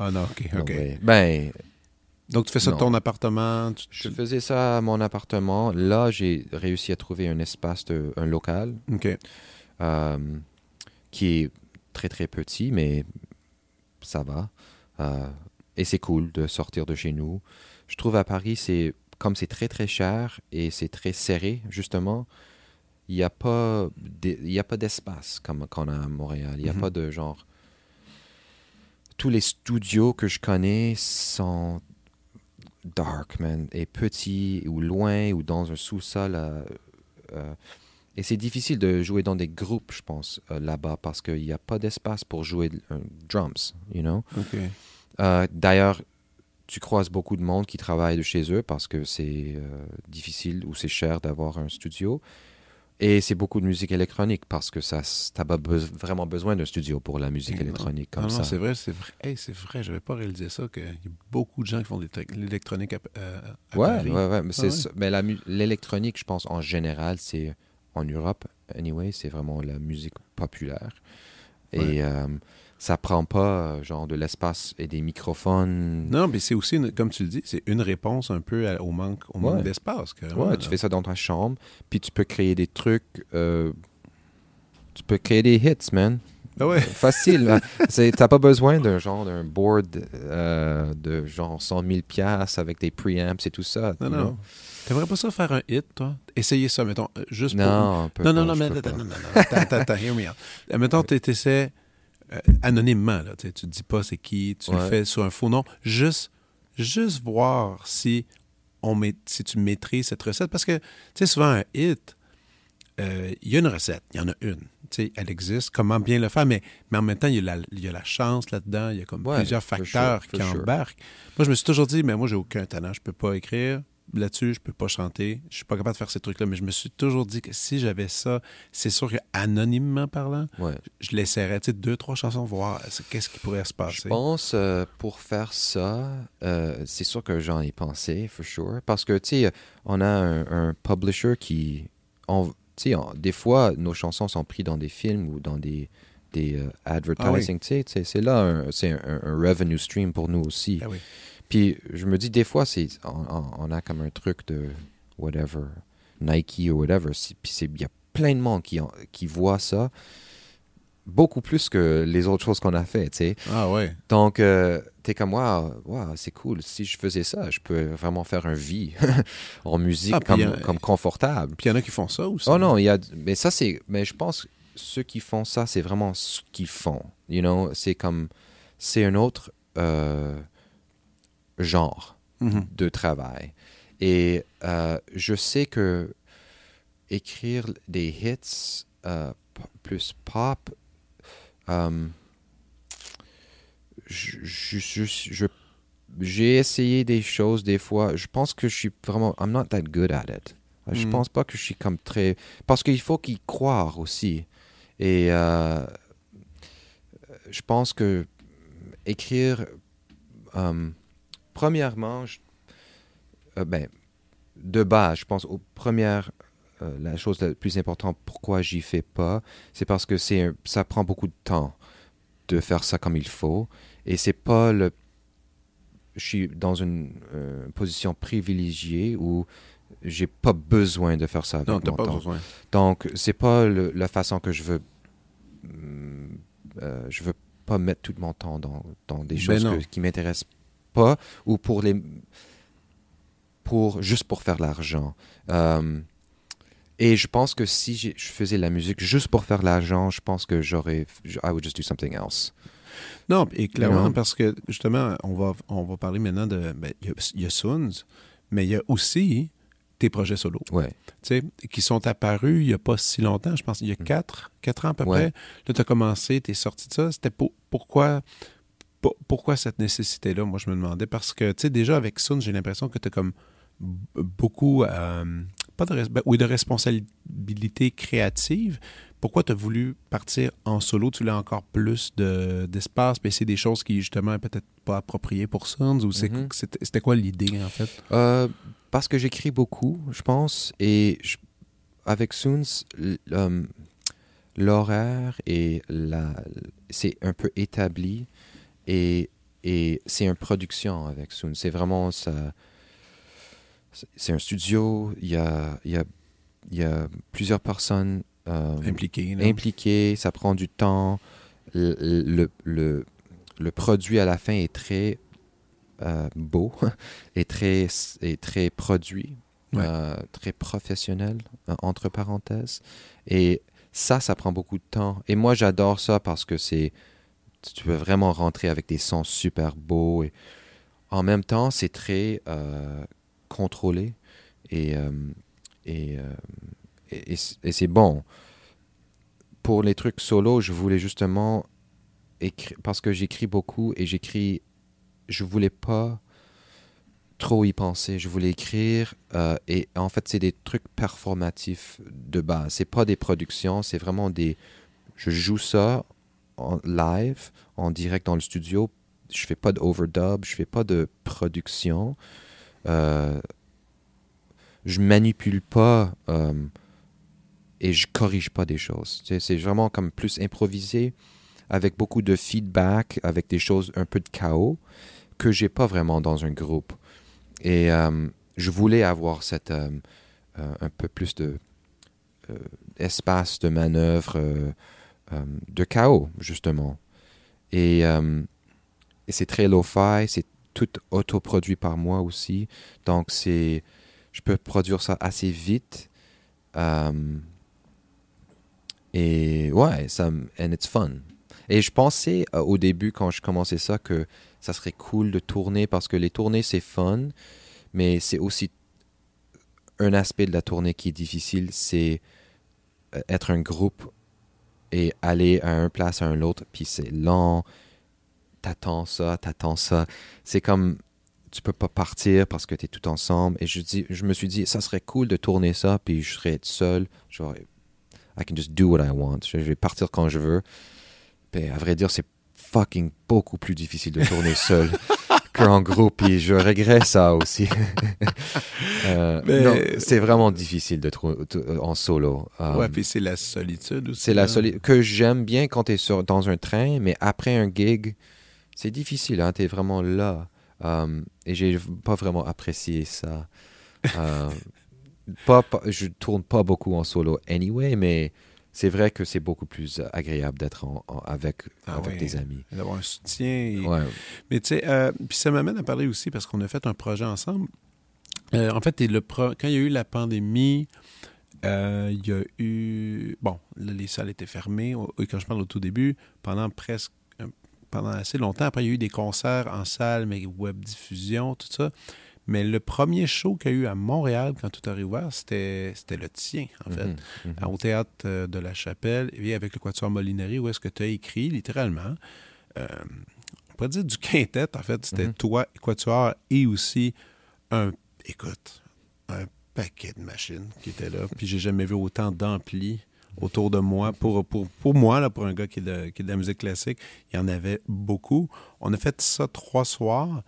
Ah non, OK. Non, ben, donc, tu fais ça de ton appartement? Je faisais ça à mon appartement. Là, j'ai réussi à trouver un espace, un local qui est très, très petit, mais ça va. Et c'est cool de sortir de chez nous. Je trouve à Paris, comme c'est très, très cher et c'est très serré, justement, il n'y a pas d'espace comme qu'on a à Montréal. Il n'y a pas de genre... Tous les studios que je connais sont dark, man, et petits, ou loin, ou dans un sous-sol. Et c'est difficile de jouer dans des groupes, je pense, là-bas, parce qu'il n'y a pas d'espace pour jouer drums, you know? Okay. D'ailleurs... Tu croises beaucoup de monde qui travaille de chez eux parce que c'est difficile ou c'est cher d'avoir un studio. Et c'est beaucoup de musique électronique parce que ça, t'as pas vraiment besoin d'un studio pour la musique électronique comme ça. Non, c'est vrai. Hey, c'est vrai, j'avais pas réalisé ça, qu'il y a beaucoup de gens qui font de l'électronique à Paris. Ouais. Mais l'électronique, je pense, en général, c'est en Europe, anyway, c'est vraiment la musique populaire. Ouais. Et ça prend pas genre de l'espace et des microphones. Non, mais c'est aussi, comme tu le dis, c'est une réponse un peu à, au manque d'espace. Ouais, tu fais ça dans ta chambre, puis tu peux créer des trucs, tu peux créer des hits, man. Ah ouais. Facile. T'as pas besoin d'un genre d'un board de genre 100 000 piastres avec des preamps et tout ça. Non, non. T'aimerais pas ça faire un hit, toi? Essayer ça, mettons, juste pour... Non, hear me out. Mettons, t'essaies anonymement, là, tu dis pas c'est qui, tu le fais sur un faux nom. Juste voir si tu maîtrises cette recette. Parce que, tu sais, souvent, un hit, il y a une recette, il y en a une. T'sais, elle existe, comment bien le faire, mais en même temps, il y a la chance là-dedans, il y a comme plusieurs facteurs qui embarquent. Moi, je me suis toujours dit, mais moi, j'ai aucun talent, je peux pas écrire là-dessus, je peux pas chanter, je suis pas capable de faire ces trucs-là, mais je me suis toujours dit que si j'avais ça, c'est sûr qu'anonymement parlant, je laisserais 2-3 chansons voir qu'est-ce qui pourrait se passer. Je pense, pour faire ça, c'est sûr que j'en ai pensé, for sure, parce que, tu sais, on a un publisher qui... des fois, nos chansons sont prises dans des films ou dans des advertising. Ah oui. C'est là un revenue stream pour nous aussi. Ah oui. Puis je me dis, des fois, on a comme un truc de whatever, Nike ou whatever. Puis il y a plein de monde qui voit ça beaucoup plus que les autres choses qu'on a fait. T'sais. Ah ouais. Donc, t'es comme, wow, c'est cool. Si je faisais ça, je peux vraiment faire un vie en musique comme confortable. Puis il y en a qui font ça aussi. Oh non, mais je pense que ceux qui font ça, c'est vraiment ce qu'ils font. You know, c'est un autre genre de travail. Et je sais que écrire des hits plus pop, j'ai essayé des choses des fois. Je pense que je suis vraiment... I'm not that good at it. Je pense pas que je suis comme très... Parce qu'il faut y croire aussi. Et je pense que écrire... premièrement, de base, je pense aux premières... la chose la plus importante, pourquoi j'y fais pas, c'est parce que ça prend beaucoup de temps de faire ça comme il faut. Et c'est pas le... Je suis dans une position privilégiée où j'ai pas besoin de faire ça avec mon temps. Non, t'as pas besoin. Donc, c'est pas la façon que je veux... je veux pas mettre tout mon temps dans des choses qui m'intéressent pas ou juste pour faire l'argent. Et je pense que si je faisais la musique juste pour faire l'argent, je pense que I would just do something else. Non, et clairement, parce que justement, on va parler maintenant de... Il y a Suuns, mais il y a aussi tes projets solo. Ouais. Tu sais, qui sont apparus il n'y a pas si longtemps, je pense. Il y a 4 ans à peu près. Là, tu as commencé, tu es sorti de ça. C'était pourquoi cette nécessité-là, moi, je me demandais. Parce que, tu sais, déjà avec Suuns, j'ai l'impression que tu as comme beaucoup... de responsabilité créative. Pourquoi tu as voulu partir en solo? Tu voulais encore plus d'espace, mais c'est des choses qui, justement, peut-être pas appropriées pour Suuns, ou c'était quoi l'idée, en fait? Parce que j'écris beaucoup, je pense, et avec Suuns, l'horaire, c'est un peu établi, et c'est une production avec Suuns. C'est vraiment ça... C'est un studio, il y a plusieurs personnes impliquées, ça prend du temps. Le produit à la fin est très beau, est très produit, très professionnel, entre parenthèses. Et ça prend beaucoup de temps. Et moi, j'adore ça parce que tu peux vraiment rentrer avec des sons super beaux. Et en même temps, c'est très... contrôlé et c'est bon. Pour les trucs solo, je voulais justement écrire, parce que j'écris beaucoup et je voulais pas trop y penser, je voulais écrire et en fait c'est des trucs performatifs de base, c'est pas des productions, c'est vraiment je joue ça en live, en direct dans le studio, je fais pas d'overdub, je fais pas de production. Je manipule pas et je corrige pas des choses. C'est vraiment comme plus improvisé avec beaucoup de feedback, avec des choses un peu de chaos que j'ai pas vraiment dans un groupe. Et je voulais avoir cette un peu plus de espace de manœuvre, de chaos justement. Et c'est très lo-fi, c'est tout autoproduit par moi aussi, donc c'est, je peux produire ça assez vite. Et ouais, ça, and it's fun. Et je pensais au début, quand je commençais ça, que ça serait cool de tourner, parce que les tournées, c'est fun, mais c'est aussi un aspect de la tournée qui est difficile, c'est être un groupe et aller à un place, à un autre, puis c'est lent, t'attends ça. C'est comme, tu peux pas partir parce que t'es tout ensemble. Et je me suis dit, ça serait cool de tourner ça, puis je serais seul, genre... I can just do what I want. Je vais partir quand je veux. Puis à vrai dire, c'est fucking beaucoup plus difficile de tourner seul qu'en groupe. Et je regrette ça aussi. Non, c'est vraiment difficile de en solo. Ouais, puis c'est la solitude aussi. C'est la solitude que j'aime bien quand t'es dans un train, mais après un gig, c'est difficile. Hein, t'es vraiment là. Et j'ai pas vraiment apprécié ça. Je tourne pas beaucoup en solo anyway, mais c'est vrai que c'est beaucoup plus agréable d'être avec des amis. D'avoir un soutien. Ouais. Mais tu sais, puis ça m'amène à parler aussi, parce qu'on a fait un projet ensemble. En fait, quand il y a eu la pandémie, il y a eu... Bon, là, les salles étaient fermées. Quand je parle au tout début, pendant assez longtemps. Après, il y a eu des concerts en salle, mais web diffusion, tout ça. Mais le premier show qu'il y a eu à Montréal, quand tout a réouvert, c'était le tien, en fait. Mm-hmm. Au Théâtre de la Chapelle, et avec le Quatuor Molinari, où est-ce que tu as écrit, littéralement, on pourrait dire du quintet, en fait. C'était toi, Quatuor, et aussi un paquet de machines qui étaient là. Puis j'ai jamais vu autant d'amplis autour de moi. Pour moi, là, pour un gars qui est de la musique classique, il y en avait beaucoup. On a fait ça 3 soirs.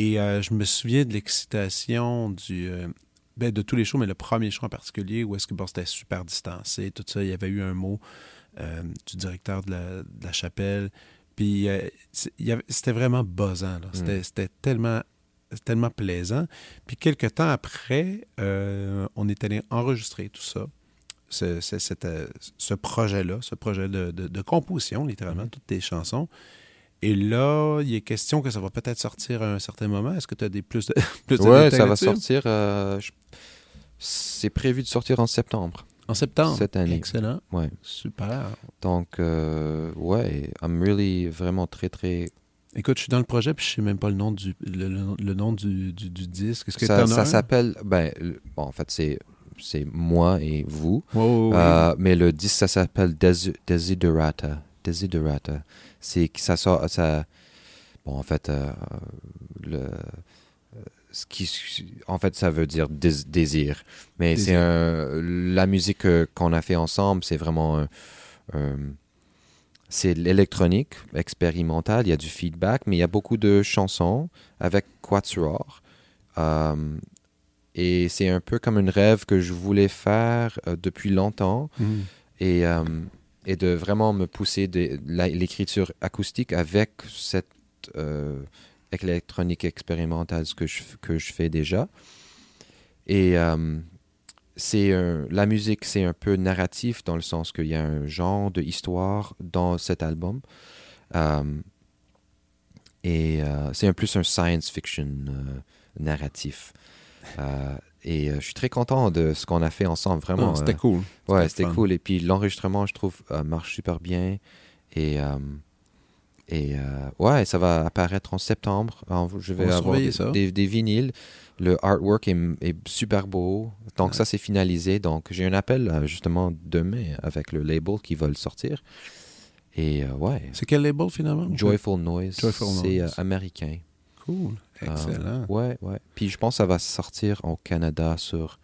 Et je me souviens de l'excitation de tous les shows, mais le premier show en particulier, où est-ce que c'était super distancé, tout ça. Il y avait eu un mot du directeur de la chapelle. Puis c'était vraiment buzzant. Là. C'était tellement plaisant. Puis quelques temps après, on est allé enregistrer tout ça. Ce projet-là, ce projet de composition, littéralement, toutes tes chansons. Et là, il est question que ça va peut-être sortir à un certain moment. Est-ce que tu as plus de détails? Oui, ça va sortir. C'est prévu de sortir en septembre. En septembre? Cette année. Excellent. Ouais. Super. Donc, ouais, I'm really vraiment très, très... Écoute, je suis dans le projet, puis je ne sais même pas le nom du disque. Est-ce que ça s'appelle... Bon, en fait, c'est moi et vous. Oh, oui. Mais le disque, ça s'appelle Desiderata. Desiderata. C'est que ça sort... Bon, en fait, en fait, ça veut dire désir. Mais désir. C'est la musique qu'on a fait ensemble, c'est vraiment... c'est l'électronique, expérimentale. Il y a du feedback, mais il y a beaucoup de chansons avec quatuor. Et c'est un peu comme un rêve que je voulais faire depuis longtemps. Et de vraiment me pousser l'écriture acoustique avec cette électronique expérimentale que je fais déjà. Et la musique, c'est un peu narratif, dans le sens qu'il y a un genre d'histoire dans cet album. C'est plus un science fiction narratif. Je suis très content de ce qu'on a fait ensemble, vraiment. C'était cool. Ouais, c'était cool. Et puis l'enregistrement, je trouve, marche super bien. Ouais, ça va apparaître en septembre. Je vais avoir des vinyles. Le artwork est super beau. Donc ça, c'est finalisé. Donc j'ai un appel justement demain avec le label qui va le sortir. Et ouais. C'est quel label finalement? Joyful Noise. C'est américain. Cool. Excellent. Ouais. Puis je pense que ça va sortir au Canada sur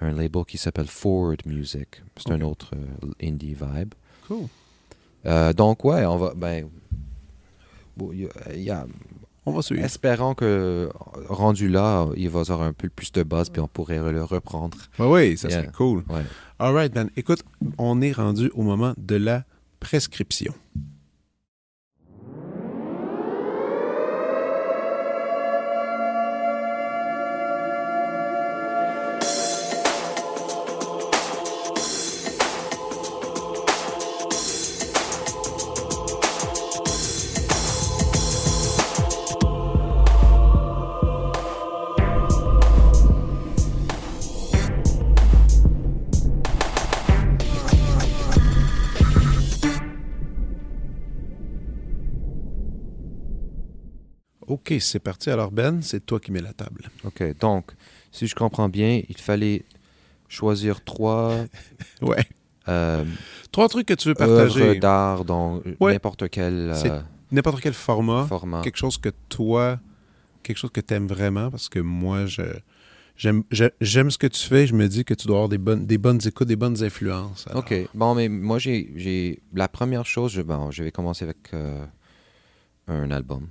un label qui s'appelle Forward Music. C'est un autre indie vibe. Cool. Donc, ouais, on va... on va suivre. Espérant que, rendu là, il va y avoir un peu plus de buzz, puis on pourrait le reprendre. Oui, ça serait cool. Ouais. All right, Ben. Écoute, on est rendu au moment de la prescription. OK, c'est parti. Alors Ben, c'est toi qui mets la table. OK, donc, si je comprends bien, il fallait choisir trois... ouais. Trois trucs que tu veux partager. Œuvres d'art, donc ouais. N'importe quel format. Quelque chose que toi... Quelque chose que tu aimes vraiment, parce que moi, j'aime ce que tu fais. Je me dis que tu dois avoir des bonnes écoutes, des bonnes influences. Alors. OK. Bon, mais moi, j'ai la première chose, je vais commencer avec un album.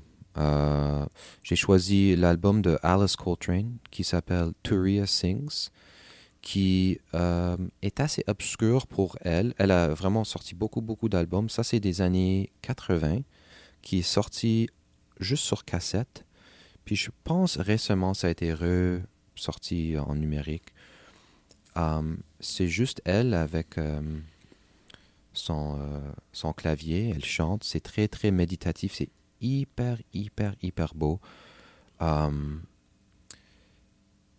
J'ai choisi l'album de Alice Coltrane, qui s'appelle Turiya Sings, qui est assez obscur pour elle. Elle a vraiment sorti beaucoup d'albums. Ça, c'est des années 80, qui est sorti juste sur cassette. Puis je pense récemment, ça a été ressorti en numérique. C'est juste elle avec son clavier, elle chante. C'est très, très méditatif. C'est hyper beau.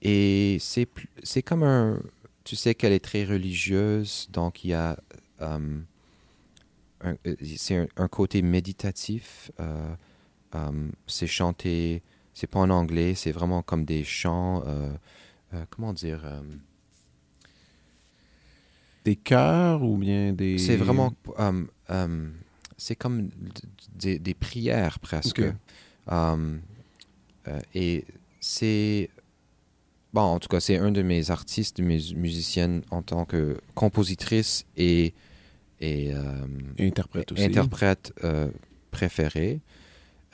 Et c'est comme un... Tu sais qu'elle est très religieuse, donc il y a... C'est un côté méditatif. C'est chanté... C'est pas en anglais, c'est vraiment comme des chants, comment dire... Des chœurs ou bien des... C'est vraiment... c'est comme des prières presque. Okay. Et c'est... Bon, en tout cas, c'est un de mes artistes, mes musiciennes en tant que compositrice et interprète aussi. Interprète préférée.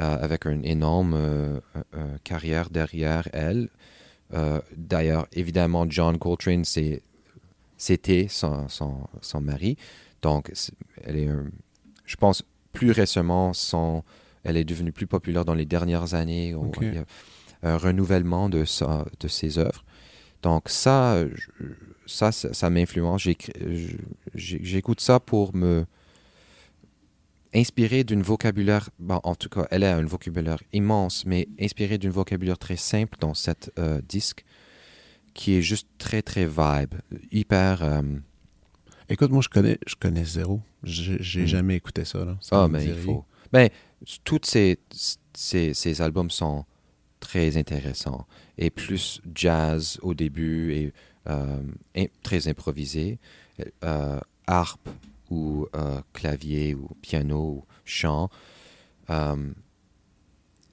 Avec une énorme carrière derrière elle. D'ailleurs, évidemment, John Coltrane, c'était son mari. Donc, elle est, je pense, plus récemment, elle est devenue plus populaire dans les dernières années. Okay. Il y a un renouvellement de ses œuvres. Donc, ça m'influence. J'écoute ça pour me... Inspirée d'une vocabulaire, en tout cas, elle a un vocabulaire immense, mais inspirée d'une vocabulaire très simple dans cette disque, qui est juste très, très vibe, hyper... Écoute, moi, je connais zéro. J'ai jamais écouté ça. Là. Ça mais il faut. Mais tous ces albums sont très intéressants et plus jazz au début et très improvisé, harpe, ou clavier, ou piano, ou chant.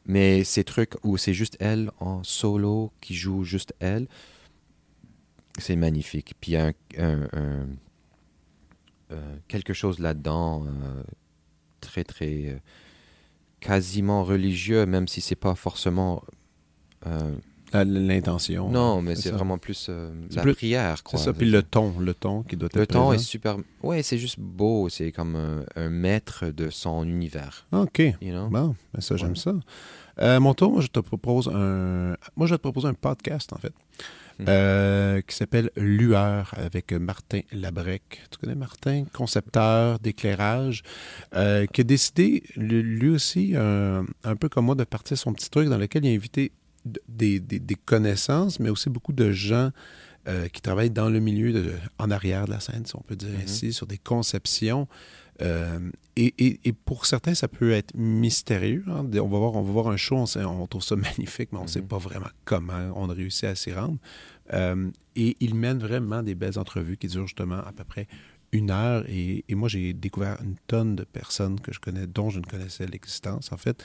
Mais ces trucs où c'est juste elle en solo, qui joue juste elle, c'est magnifique. Puis il y a quelque chose là-dedans très, très... quasiment religieux, même si c'est pas forcément... L'intention. Non, mais c'est vraiment plus la prière, quoi. C'est ça, puis le ton qui doit être présent. Le ton est super... Ouais, c'est juste beau, c'est comme un maître de son univers. OK, you know? Bon, ben ça, j'aime ça. Mon tour, moi, je vais te proposer un podcast, en fait, qui s'appelle Lueur, avec Martin Labrec. Tu connais Martin? Concepteur d'éclairage, qui a décidé, lui aussi, un peu comme moi, de partir son petit truc dans lequel il a invité des connaissances, mais aussi beaucoup de gens qui travaillent dans le milieu, en arrière de la scène, si on peut dire ainsi, sur des conceptions. Et pour certains, ça peut être mystérieux. Hein. On va voir un show, on trouve ça magnifique, mais on ne sait pas vraiment comment on réussit à s'y rendre. Et il mène vraiment des belles entrevues qui durent justement à peu près une heure. Et moi, j'ai découvert une tonne de personnes que je connais, dont je ne connaissais l'existence, en fait.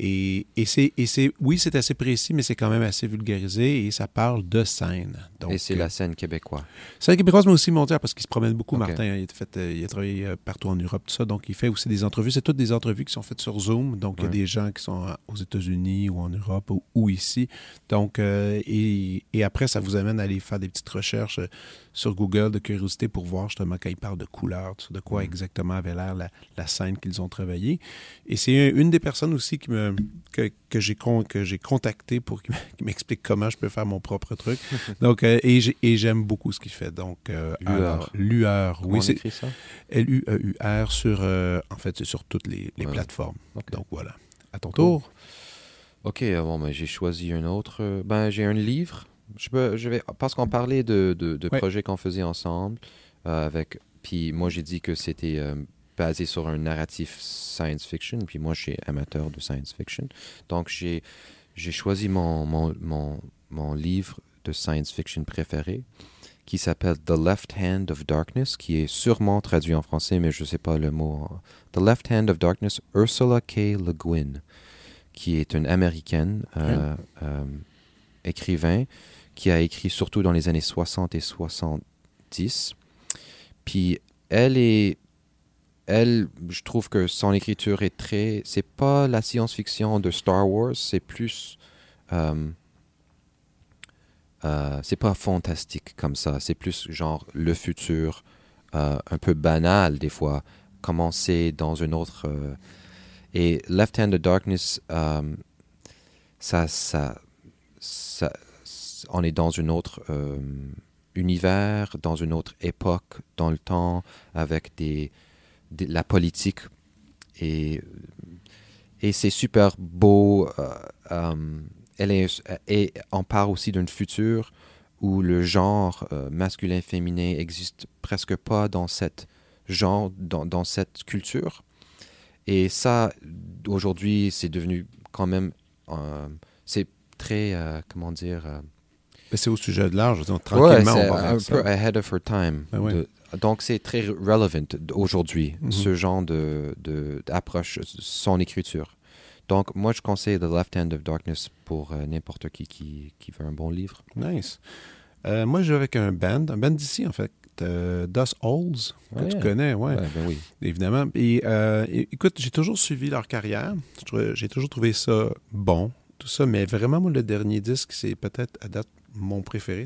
Oui, c'est assez précis, mais c'est quand même assez vulgarisé et ça parle de scène. Donc, et c'est la scène québécoise. Scène québécoise, mais aussi mondiale, parce qu'il se promène beaucoup, okay. Martin. Il a travaillé partout en Europe, tout ça. Donc, il fait aussi des entrevues. C'est toutes des entrevues qui sont faites sur Zoom. Donc, il y a des gens qui sont aux États-Unis ou en Europe ou ici. Donc, et après, ça vous amène à aller faire des petites recherches sur Google de curiosité pour voir justement quand ils parlent de couleurs, de quoi exactement avait l'air la scène qu'ils ont travaillée. Et c'est une des personnes aussi qui que j'ai contacté pour qu'il m'explique comment je peux faire mon propre truc. Donc, et j'aime beaucoup ce qu'il fait. Donc, Lueur. Oui, c'est ça? Lueur sur, en fait, c'est sur toutes les plateformes. Okay. Donc, voilà. À ton tour. OK, bon, j'ai choisi un autre. J'ai un livre. Parce qu'on parlait de projets qu'on faisait ensemble. Puis moi, j'ai dit que c'était basé sur un narratif science-fiction, puis moi, je suis amateur de science-fiction. Donc, j'ai choisi mon livre de science-fiction préféré, qui s'appelle The Left Hand of Darkness, qui est sûrement traduit en français, mais je ne sais pas le mot. The Left Hand of Darkness, Ursula K. Le Guin, qui est une américaine, écrivain, qui a écrit surtout dans les années 60 et 70. Puis elle est... Elle, je trouve que son écriture est très... C'est pas la science-fiction de Star Wars, c'est plus... c'est pas fantastique comme ça, c'est plus genre le futur, un peu banal des fois, commencer dans une autre... Et Left Hand of Darkness, on est dans une autre... univers, dans une autre époque, dans le temps, avec la politique, et c'est super beau. Et on parle aussi d'un futur où le genre masculin-féminin n'existe presque pas dans cette genre, dans cette culture. Et ça, aujourd'hui, c'est devenu quand même... c'est très... comment dire... Mais c'est au sujet de l'art, je veux dire, tranquillement, on parle de ça. Un peu ahead of her time. Ben ouais. Donc, c'est très relevant aujourd'hui, ce genre d'approche, son écriture. Donc, moi, je conseille The Left Hand of Darkness pour n'importe qui veut un bon livre. Nice. Moi, je vais avec un band d'ici, en fait, Dust Halos, que tu connais, ouais. Ouais, ben oui. Évidemment. Et écoute, j'ai toujours suivi leur carrière. J'ai toujours trouvé ça bon, tout ça. Mais vraiment, moi, le dernier disque, c'est peut-être à date mon préféré.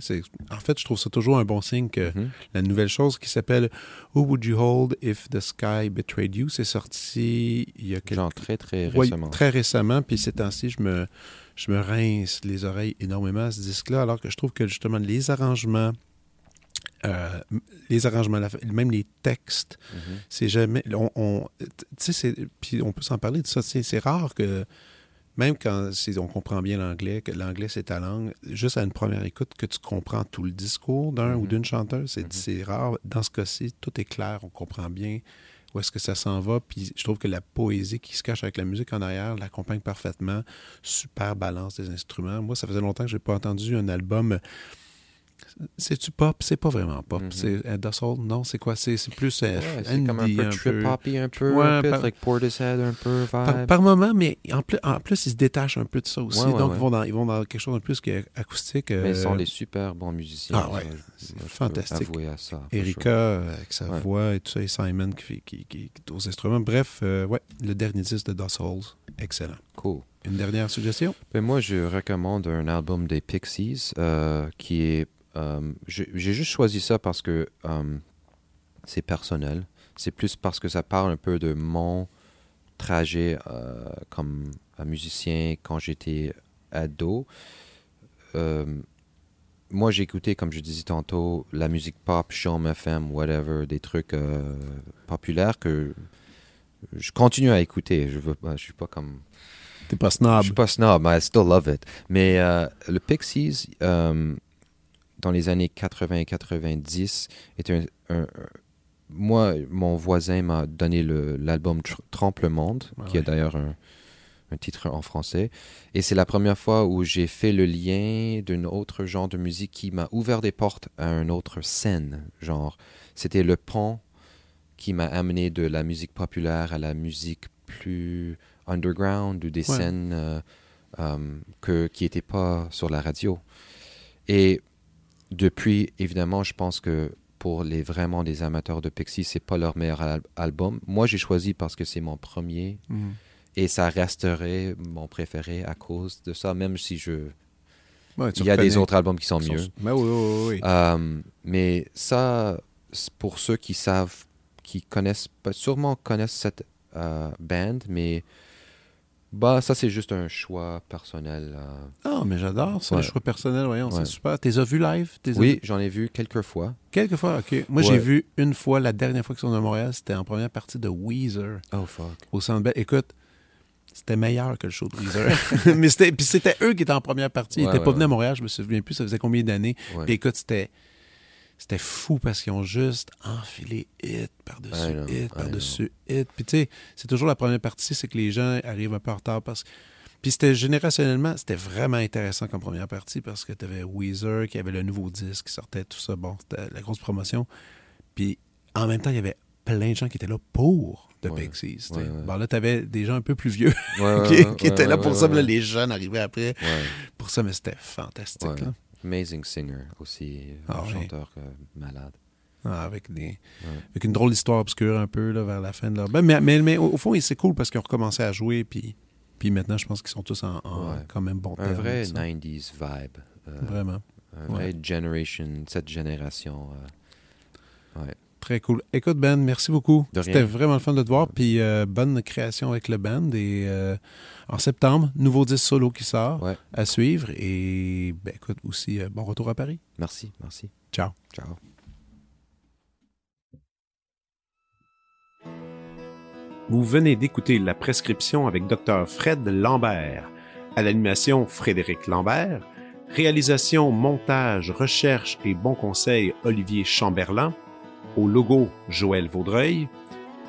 En fait, je trouve ça toujours un bon signe que la nouvelle chose qui s'appelle « Who would you hold if the sky betrayed you » c'est sorti il y a quelques... Genre très récemment. Oui, très récemment. Puis ces temps-ci, je me rince les oreilles énormément à ce disque-là, alors que je trouve que justement les arrangements, même les textes, c'est jamais... Tu sais, puis on peut s'en parler de ça. C'est rare que... Même quand on comprend bien l'anglais, que l'anglais c'est ta langue, juste à une première écoute que tu comprends tout le discours d'un ou d'une chanteuse, c'est rare. Dans ce cas-ci, tout est clair, on comprend bien où est-ce que ça s'en va. Puis je trouve que la poésie qui se cache avec la musique en arrière l'accompagne parfaitement. Super balance des instruments. Moi, ça faisait longtemps que je n'ai pas entendu un album... C'est-tu pop? C'est pas vraiment pop. C'est Dust Halos? Non, c'est quoi? C'est plus indie, comme un peu trip-hoppy, un peu, avec Portishead, un peu vibe. Par moment, mais en plus, ils se détachent un peu de ça aussi. Donc, ils vont dans quelque chose de plus qu'acoustique. Mais ils sont des super bons musiciens. Ah ouais, c'est fantastique. Erika avec sa voix et tout ça, et Simon qui est aux instruments. Bref, le dernier disque de Dust Halos, excellent. Cool. Une dernière suggestion? Ben moi, je recommande un album des Pixies qui est... j'ai juste choisi ça parce que c'est personnel. C'est plus parce que ça parle un peu de mon trajet comme musicien quand j'étais ado. Moi, j'écoutais, comme je disais tantôt, la musique pop, Chum FM, whatever, des trucs populaires que je continue à écouter. Je suis pas comme... T'es pas snob. Je suis pas snob, mais I still love it. Mais le Pixies, dans les années 80 et 90, était moi, mon voisin m'a donné l'album Trompe le monde, qui est d'ailleurs un titre en français. Et c'est la première fois où j'ai fait le lien d'un autre genre de musique qui m'a ouvert des portes à une autre scène. Genre, c'était le pont qui m'a amené de la musique populaire à la musique plus... underground ou des scènes qui n'étaient pas sur la radio. Et depuis, évidemment, je pense que pour vraiment des amateurs de Pixies, c'est pas leur meilleur album. Moi, j'ai choisi parce que c'est mon premier et ça resterait mon préféré à cause de ça, même si il y a des autres albums qui sont mieux. Mais oui. Mais ça, pour ceux qui savent, qui connaissent, sûrement connaissent cette band, mais... Bah, ça, c'est juste un choix personnel. Ah, mais j'adore ça, le choix personnel, voyons, c'est super. T'es as vu live? Oui, j'en ai vu quelques fois. Quelques fois, OK. Moi, j'ai vu une fois, la dernière fois qu'ils sont à Montréal, c'était en première partie de Weezer. Oh, fuck. Au Centre Bell. Écoute, c'était meilleur que le show de Weezer. Mais c'était eux qui étaient en première partie. Ils n'étaient pas venus à Montréal, je me souviens plus, ça faisait combien d'années. Puis écoute, c'était fou parce qu'ils ont juste enfilé hit par-dessus hit, par-dessus hit. Puis tu sais, c'est toujours la première partie, c'est que les gens arrivent un peu en retard parce que... Puis c'était générationnellement, c'était vraiment intéressant comme première partie parce que t'avais Weezer qui avait le nouveau disque qui sortait, tout ça. Bon, c'était la grosse promotion. Puis en même temps, il y avait plein de gens qui étaient là pour The Pixies. Ouais, ouais. Bon, là, t'avais des gens un peu plus vieux qui étaient là pour ça. Là, les jeunes arrivaient après pour ça, mais c'était fantastique. Ouais. Là. Amazing singer aussi, chanteur malade. Ah, avec des avec une drôle d'histoire obscure un peu là, vers la fin de leur... mais au fond, c'est cool parce qu'ils ont recommencé à jouer puis maintenant, je pense qu'ils sont tous en quand même bon terme. Un vrai 90s vibe. Vraiment. Un vrai cette génération. Ouais. Très cool. Écoute, Ben, merci beaucoup. C'était vraiment le fun de te voir. Puis bonne création avec le band. Et en septembre, nouveau disque solo qui sort à suivre. Et ben, écoute, aussi, bon retour à Paris. Merci, merci. Ciao. Ciao. Vous venez d'écouter La Prescription avec Dr. Fred Lambert. À l'animation, Frédéric Lambert. Réalisation, montage, recherche et bons conseils, Olivier Chamberlain. Au logo, Joël Vaudreuil.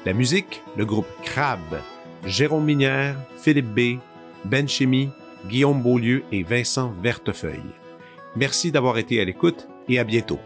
La musique, le groupe Crabe, Jérôme Minière, Philippe B., Ben Shemie, Guillaume Beaulieu et Vincent Vertefeuille. Merci d'avoir été à l'écoute et à bientôt.